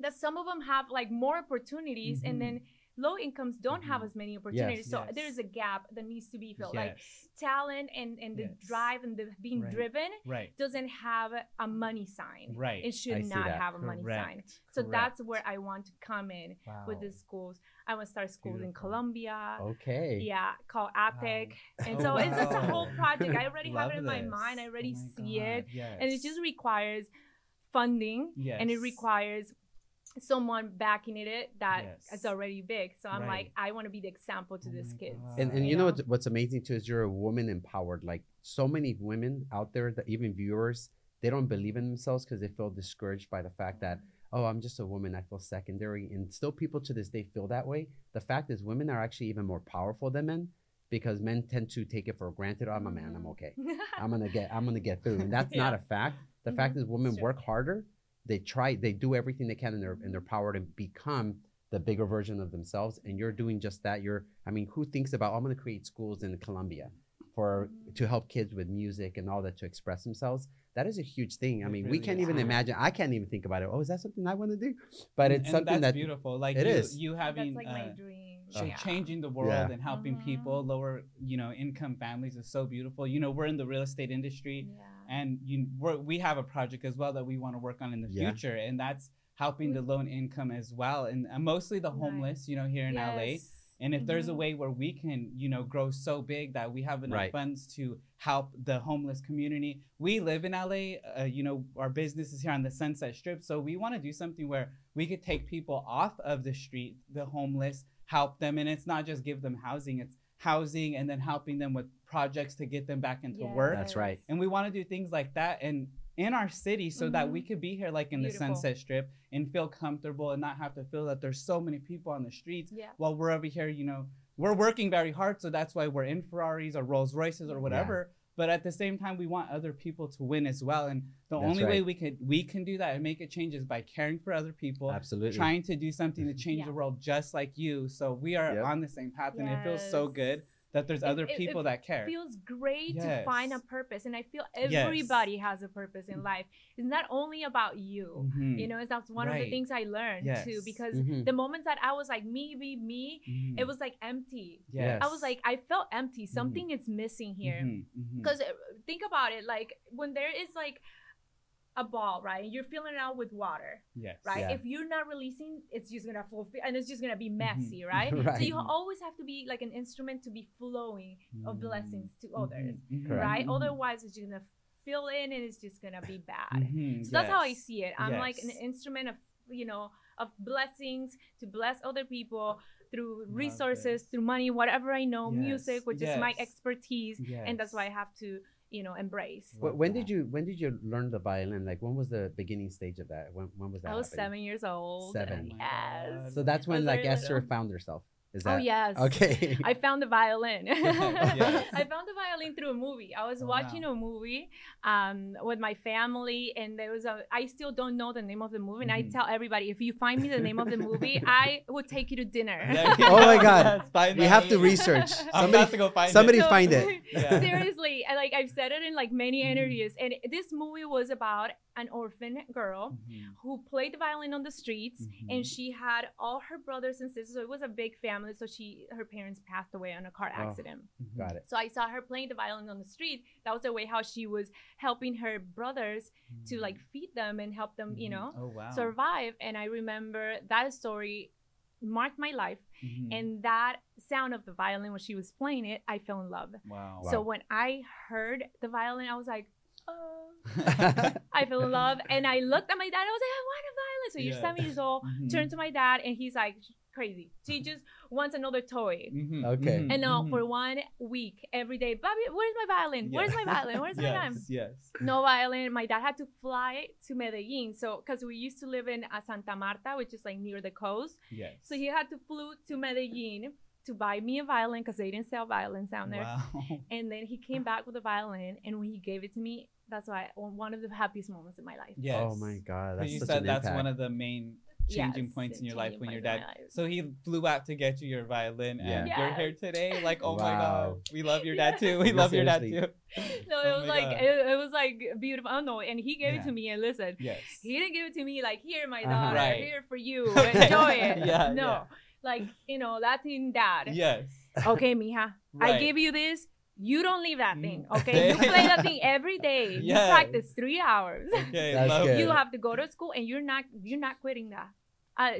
that some of them have like more opportunities and then low incomes don't have as many opportunities. So there's a gap that needs to be filled. Like talent and the drive and the being driven doesn't have a money sign. It should not have a money sign. So that's where I want to come in with the schools. I want to start schools in Colombia. Called APEC. And so it's just a whole project. I already have it in my mind. I already see it. And it just requires funding and it requires someone backing it that is already big. So I'm like, I want to be the example to this kids. And you know what's amazing too is you're a woman empowered. Like so many women out there that even viewers, they don't believe in themselves because they feel discouraged by the fact that, oh, I'm just a woman, I feel secondary. And still people to this day feel that way. The fact is women are actually even more powerful than men, because men tend to take it for granted. Oh, I'm a man, I'm okay. I'm gonna get through. And that's not a fact. The fact is women work harder. They try, they do everything they can in their power to become the bigger version of themselves. And you're doing just that. You're, I mean, who thinks about, I'm going to create schools in Colombia for, to help kids with music and all that to express themselves. That is a huge thing. I mean, really we can't even imagine. I can't even think about it. Oh, is that something I want to do? But it's something that's beautiful. Like it is. You having, that's like my dream. Changing the world and helping people, lower, you know, income families is so beautiful. You know, we're in the real estate industry and we have a project as well that we want to work on in the future. And that's helping the low income as well. And mostly the homeless, you know, here in LA. And if there's a way where we can, you know, grow so big that we have enough funds to help the homeless community. We live in LA, you know, our business is here on the Sunset Strip. So we want to do something where we could take people off of the street, the homeless, help them. And it's not just give them housing, it's housing and then helping them with projects to get them back into work. That's right. And we want to do things like that and in our city so that we could be here like in the Sunset Strip and feel comfortable and not have to feel that there's so many people on the streets while we're over here, you know, we're working very hard. So that's why we're in Ferraris or Rolls Royces or whatever. But at the same time, we want other people to win as well. And the that's only way we can do that and make a change is by caring for other people. Absolutely. Trying to do something to change the world just like you. So we are on the same path and it feels so good that there's other people that care. It feels great to find a purpose. And I feel everybody has a purpose in life. It's not only about you, you know, that's one of the things I learned too, because the moments that I was like, me, it was like empty. I was like, I felt empty. Something is missing here. Because think about it, like when there is like a ball, right? You're filling it out with water, right? If you're not releasing, it's just gonna fulfill and it's just gonna be messy, right? So you always have to be like an instrument to be flowing of blessings to others, right? Otherwise, it's just gonna fill in and it's just gonna be bad. So that's how I see it. I'm like an instrument of, you know, of blessings to bless other people through resources, through money, whatever I know, music, which is my expertise, and that's why I have to, you know, embrace. When did you learn the violin? Like, when was the beginning stage of that? When was that? I was happening? 7 years old. So that's when like Esther found herself. Is that? Oh yes. Okay. I found the violin. I found the violin through a movie. I was watching a movie with my family, and there was I still don't know the name of the movie, and I tell everybody, if you find me the name of the movie, I will take you to dinner. Oh my God. We have to research. Somebody find it. Yeah. Seriously, like I've said it in like many interviews, and this movie was about an orphan girl who played the violin on the streets, and she had all her brothers and sisters. So it was a big family. So her parents passed away in a car accident. Got it. So I saw her playing the violin on the street. That was the way how she was helping her brothers to like feed them and help them, you know, survive. And I remember that story marked my life. Mm-hmm. And that sound of the violin when she was playing it, I fell in love. Wow. So when I heard the violin, I was like, oh, I fell in love. And I looked at my dad, I was like, I want a violin. So you're 7 years old, turned to my dad, and he's like, crazy. She just wants another toy. Mm-hmm. Okay. Mm-hmm. And now for 1 week, every day, Bobby, where's my violin? Yeah. Where's my violin? Where's my violin? Yes. No violin. My dad had to fly to Medellin. So, because we used to live in Santa Marta, which is like near the coast. Yes. So he had to flew to Medellin to buy me a violin because they didn't sell violins down there. Wow. And then he came back with a violin, and when he gave it to me, that's why one of the happiest moments in my life. Yes. Oh my God. That's you said that's one of the main changing points in your life when your dad. So he flew out to get you your violin, and you're here today. Like, oh my God, we love your dad too. We love your dad too. So it was like it was like beautiful. Oh no, and he gave it to me. And listen, he didn't give it to me like, here, my daughter, here for you, enjoy it. Like, you know, Latin dad. Yes. Okay, mija, I give you this. You don't leave that thing, okay? You play that thing every day. You practice 3 hours. Okay, you have to go to school, and you're not quitting that.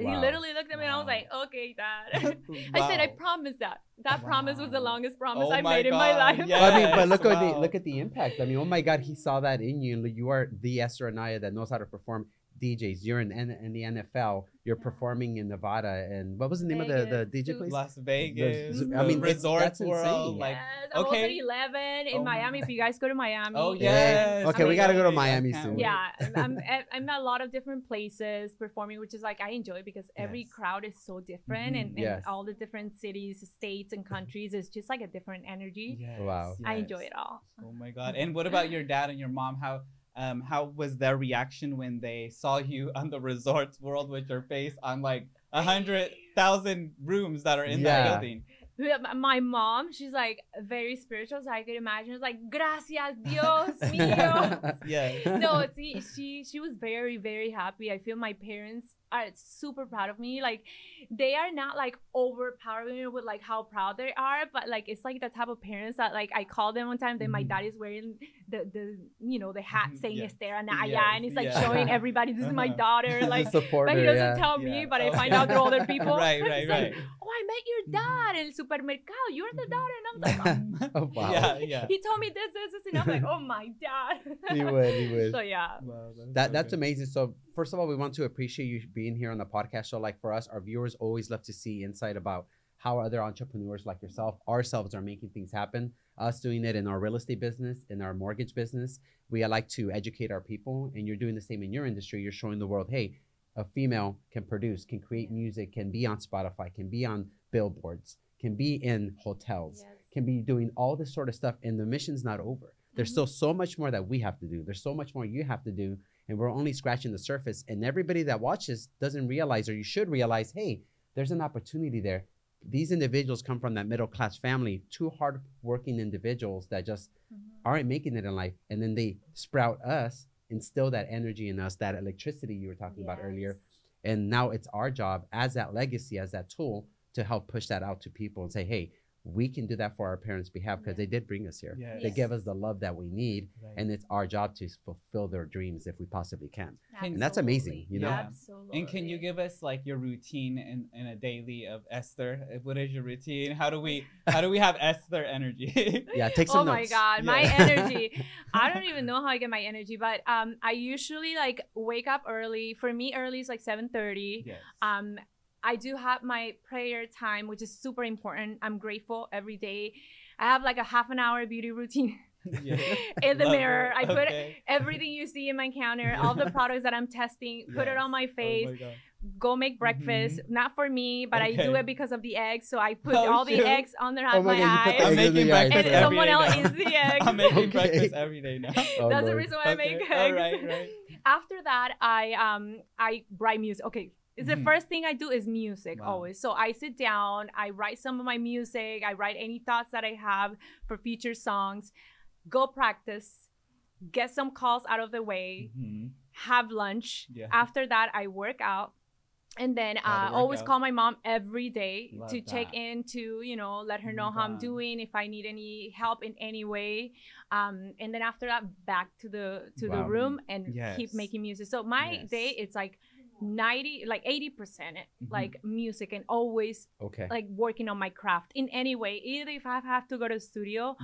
He literally looked at me, and I was like, okay, Dad. I said, I promise that. That promise was the longest promise I made in my life. Yes. I mean, but look at the impact. I mean, oh my God, he saw that in you. You are the Esther Anaya that knows how to perform. DJs, you're in the NFL, you're performing in Nevada, and what was the name of the DJ place? Las Vegas. I mean, Resorts World. Like, I was at 11 in Miami. If you guys go to Miami, okay, we gotta go to Miami soon. Yeah, I'm at a lot of different places performing, which is like I enjoy because every crowd is so different, and all the different cities, states, and countries is just like a different energy. Yes. Wow, I enjoy it all. Oh my God! And what about your dad and your mom? How was their reaction when they saw you on the Resorts World with your face on like 100,000 rooms that are in that building? My mom, she's like very spiritual, so I could imagine it's like, gracias Dios mío. No, she was very, very happy. I feel my parents are super proud of me. Like, they are not like overpowering with like how proud they are, but like it's like the type of parents that like I call them one time, then my dad is wearing the you know, the hat saying Esther Anaya, and he's like showing everybody, this is my daughter, like, but he doesn't tell me, but I find out through other people. Like, oh, I met your dad in supermercado, you're the daughter, and I'm like, oh. He told me this, and I'm like, oh my God. he would. So wow, that's amazing. So first of all, we want to appreciate you being here on the podcast show. Like, for us, our viewers always love to see insight about how other entrepreneurs like yourself, ourselves, are making things happen. Us doing it in our real estate business, in our mortgage business. We like to educate our people, and you're doing the same in your industry. You're showing the world, hey, a female can produce, can create music, can be on Spotify, can be on billboards, can be in hotels, can be doing all this sort of stuff. And the mission's not over. There's still so much more that we have to do. There's so much more you have to do. And we're only scratching the surface. And everybody that watches doesn't realize, or you should realize, hey, there's an opportunity there. These individuals come from that middle class family, two hardworking individuals that just aren't making it in life. And then they sprout us, instill that energy in us, that electricity you were talking about earlier. And now it's our job as that legacy, as that tool, to help push that out to people and say, hey, we can do that for our parents' behalf, because they did bring us here. They gave us the love that we need, and it's our job to fulfill their dreams if we possibly can. Absolutely. And that's amazing, you know? Absolutely. And can you give us like your routine in a daily of Esther? What is your routine? How do we have Esther energy? Take some notes. Oh my God, my energy. I don't even know how I get my energy, but I usually like wake up early. For me, early is like 7:30. Yes. I do have my prayer time, which is super important. I'm grateful every day. I have like a half an hour beauty routine in the mirror. I put everything you see in my counter, all the products that I'm testing, put it on my face. Oh my, go make breakfast. Not for me, but I do it because of the eggs. So I put all the eggs on their my eyes. I'm making breakfast and someone else eats the eggs. I'm making breakfast every day now. That's the reason why I make eggs. Right. After that, I write music. It's the first thing I do is music always. So I sit down, I write some of my music, I write any thoughts that I have for future songs, go practice, get some calls out of the way, have lunch. After that, I work out. And then I always call my mom every day to check in, to, you know, let her know how I'm doing, if I need any help in any way. And then after that, back to the room and keep making music. So my day, it's like 80% like music, and always like working on my craft in any way. Either if I have to go to the studio,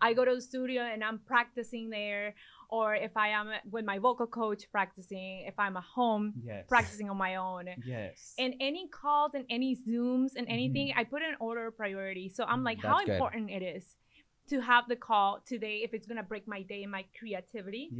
I go to the studio and I'm practicing there, or if I am with my vocal coach practicing, if I'm at home practicing on my own. And any calls and any Zooms and anything, I put an order of priority. So I'm like, how important it is to have the call today if it's gonna break my day and my creativity.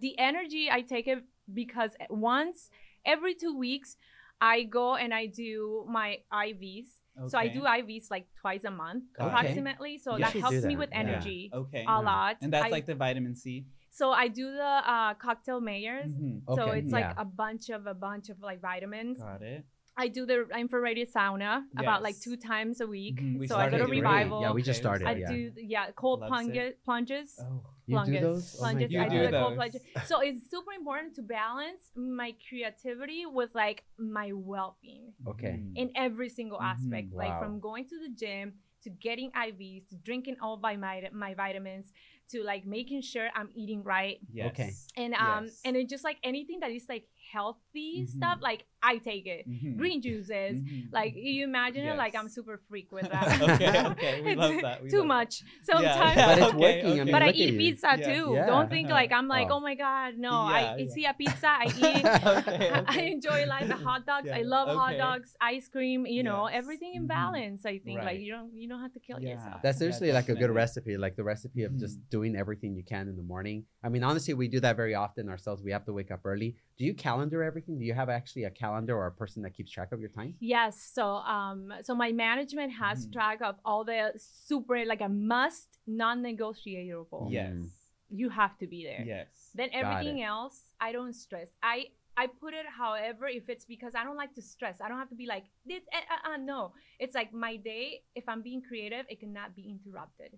The energy, I take it because once every 2 weeks I go and I do my IVs. So I do IVs like twice a month approximately. So that helps me with energy a lot. And that's like the vitamin C. So I do the cocktail mayors. So it's like a bunch of like vitamins. Got it. I do the infrared sauna about like 2 times a week. So I go to Revival. Really? Yeah, we just started. I do cold plunges. Oh. Plunges, do those? Plunges. Oh, I do the cold plunges. So it's super important to balance my creativity with like my well-being. In every single aspect, like from going to the gym to getting IVs to drinking all by my vitamins to like making sure I'm eating right. And and it's just like anything that is like healthy stuff, like I take it. Green juices, like you imagine it, like I'm super freak with that. We love that. We too love much that. Sometimes, but it's working. I mean, but I eat pizza too. Don't think like I'm like, oh my god, no. I see a pizza, I eat. I enjoy like the hot dogs. I love hot dogs, ice cream. You know, everything in balance. I think like you don't have to kill yourself. That's seriously like a good recipe. Like the recipe of just doing everything you can in the morning. I mean, honestly, we do that very often ourselves. We have to wake up early. Do you calendar everything? Do you have actually a calendar or a person that keeps track of your time? Yes. So so my management has track of all the super like a must, non-negotiable. You have to be there. Then everything else, I don't stress. I put it however, if it's because I don't like to stress. I don't have to be like, no. It's like my day, if I'm being creative, it cannot be interrupted.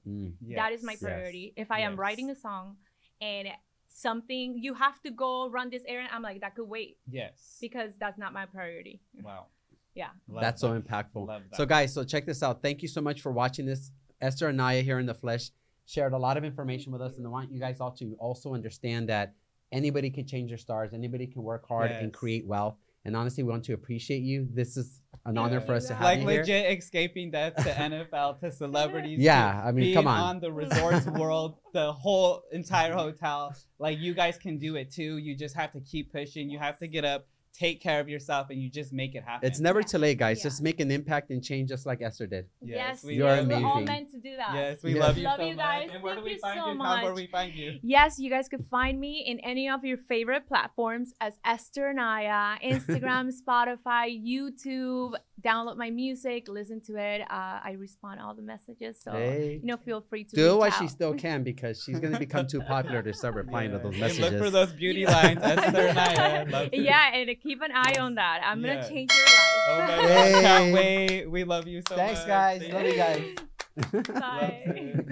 That is my priority. If I am writing a song and something, you have to go run this errand, I'm like, that could wait. Because that's not my priority. Wow. Yeah. Love that's that. So impactful. That. So guys, so check this out. Thank you so much for watching this. Esther Anaya here in the flesh shared a lot of information with us, and I want you guys all to also understand that anybody can change their stars. Anybody can work hard and create wealth. And honestly, we want to appreciate you. This is an honor for us to have you here. Like legit escaping death to NFL, to celebrities. I mean, come on. On the Resorts World, the whole entire hotel. Like you guys can do it too. You just have to keep pushing. You have to get up, take care of yourself, and you just make it happen. It's never too late, guys. Just make an impact and change, just like Esther did. You're amazing. We're all meant to do that. Yes, we love you so much. And where do we find you? How do we find you? Yes, you guys could find me in any of your favorite platforms as Esther Anaya, Instagram, Spotify, YouTube. Download my music, listen to it. I respond to all the messages, so you know, feel free to do what she still can, because she's going to become too popular to start replying to those messages. And look for those beauty lines. Esther Anaya. And keep an eye on that. I'm going to change your life. Oh my God, can't wait. We love you so much. Thanks, guys. Love you guys. Bye.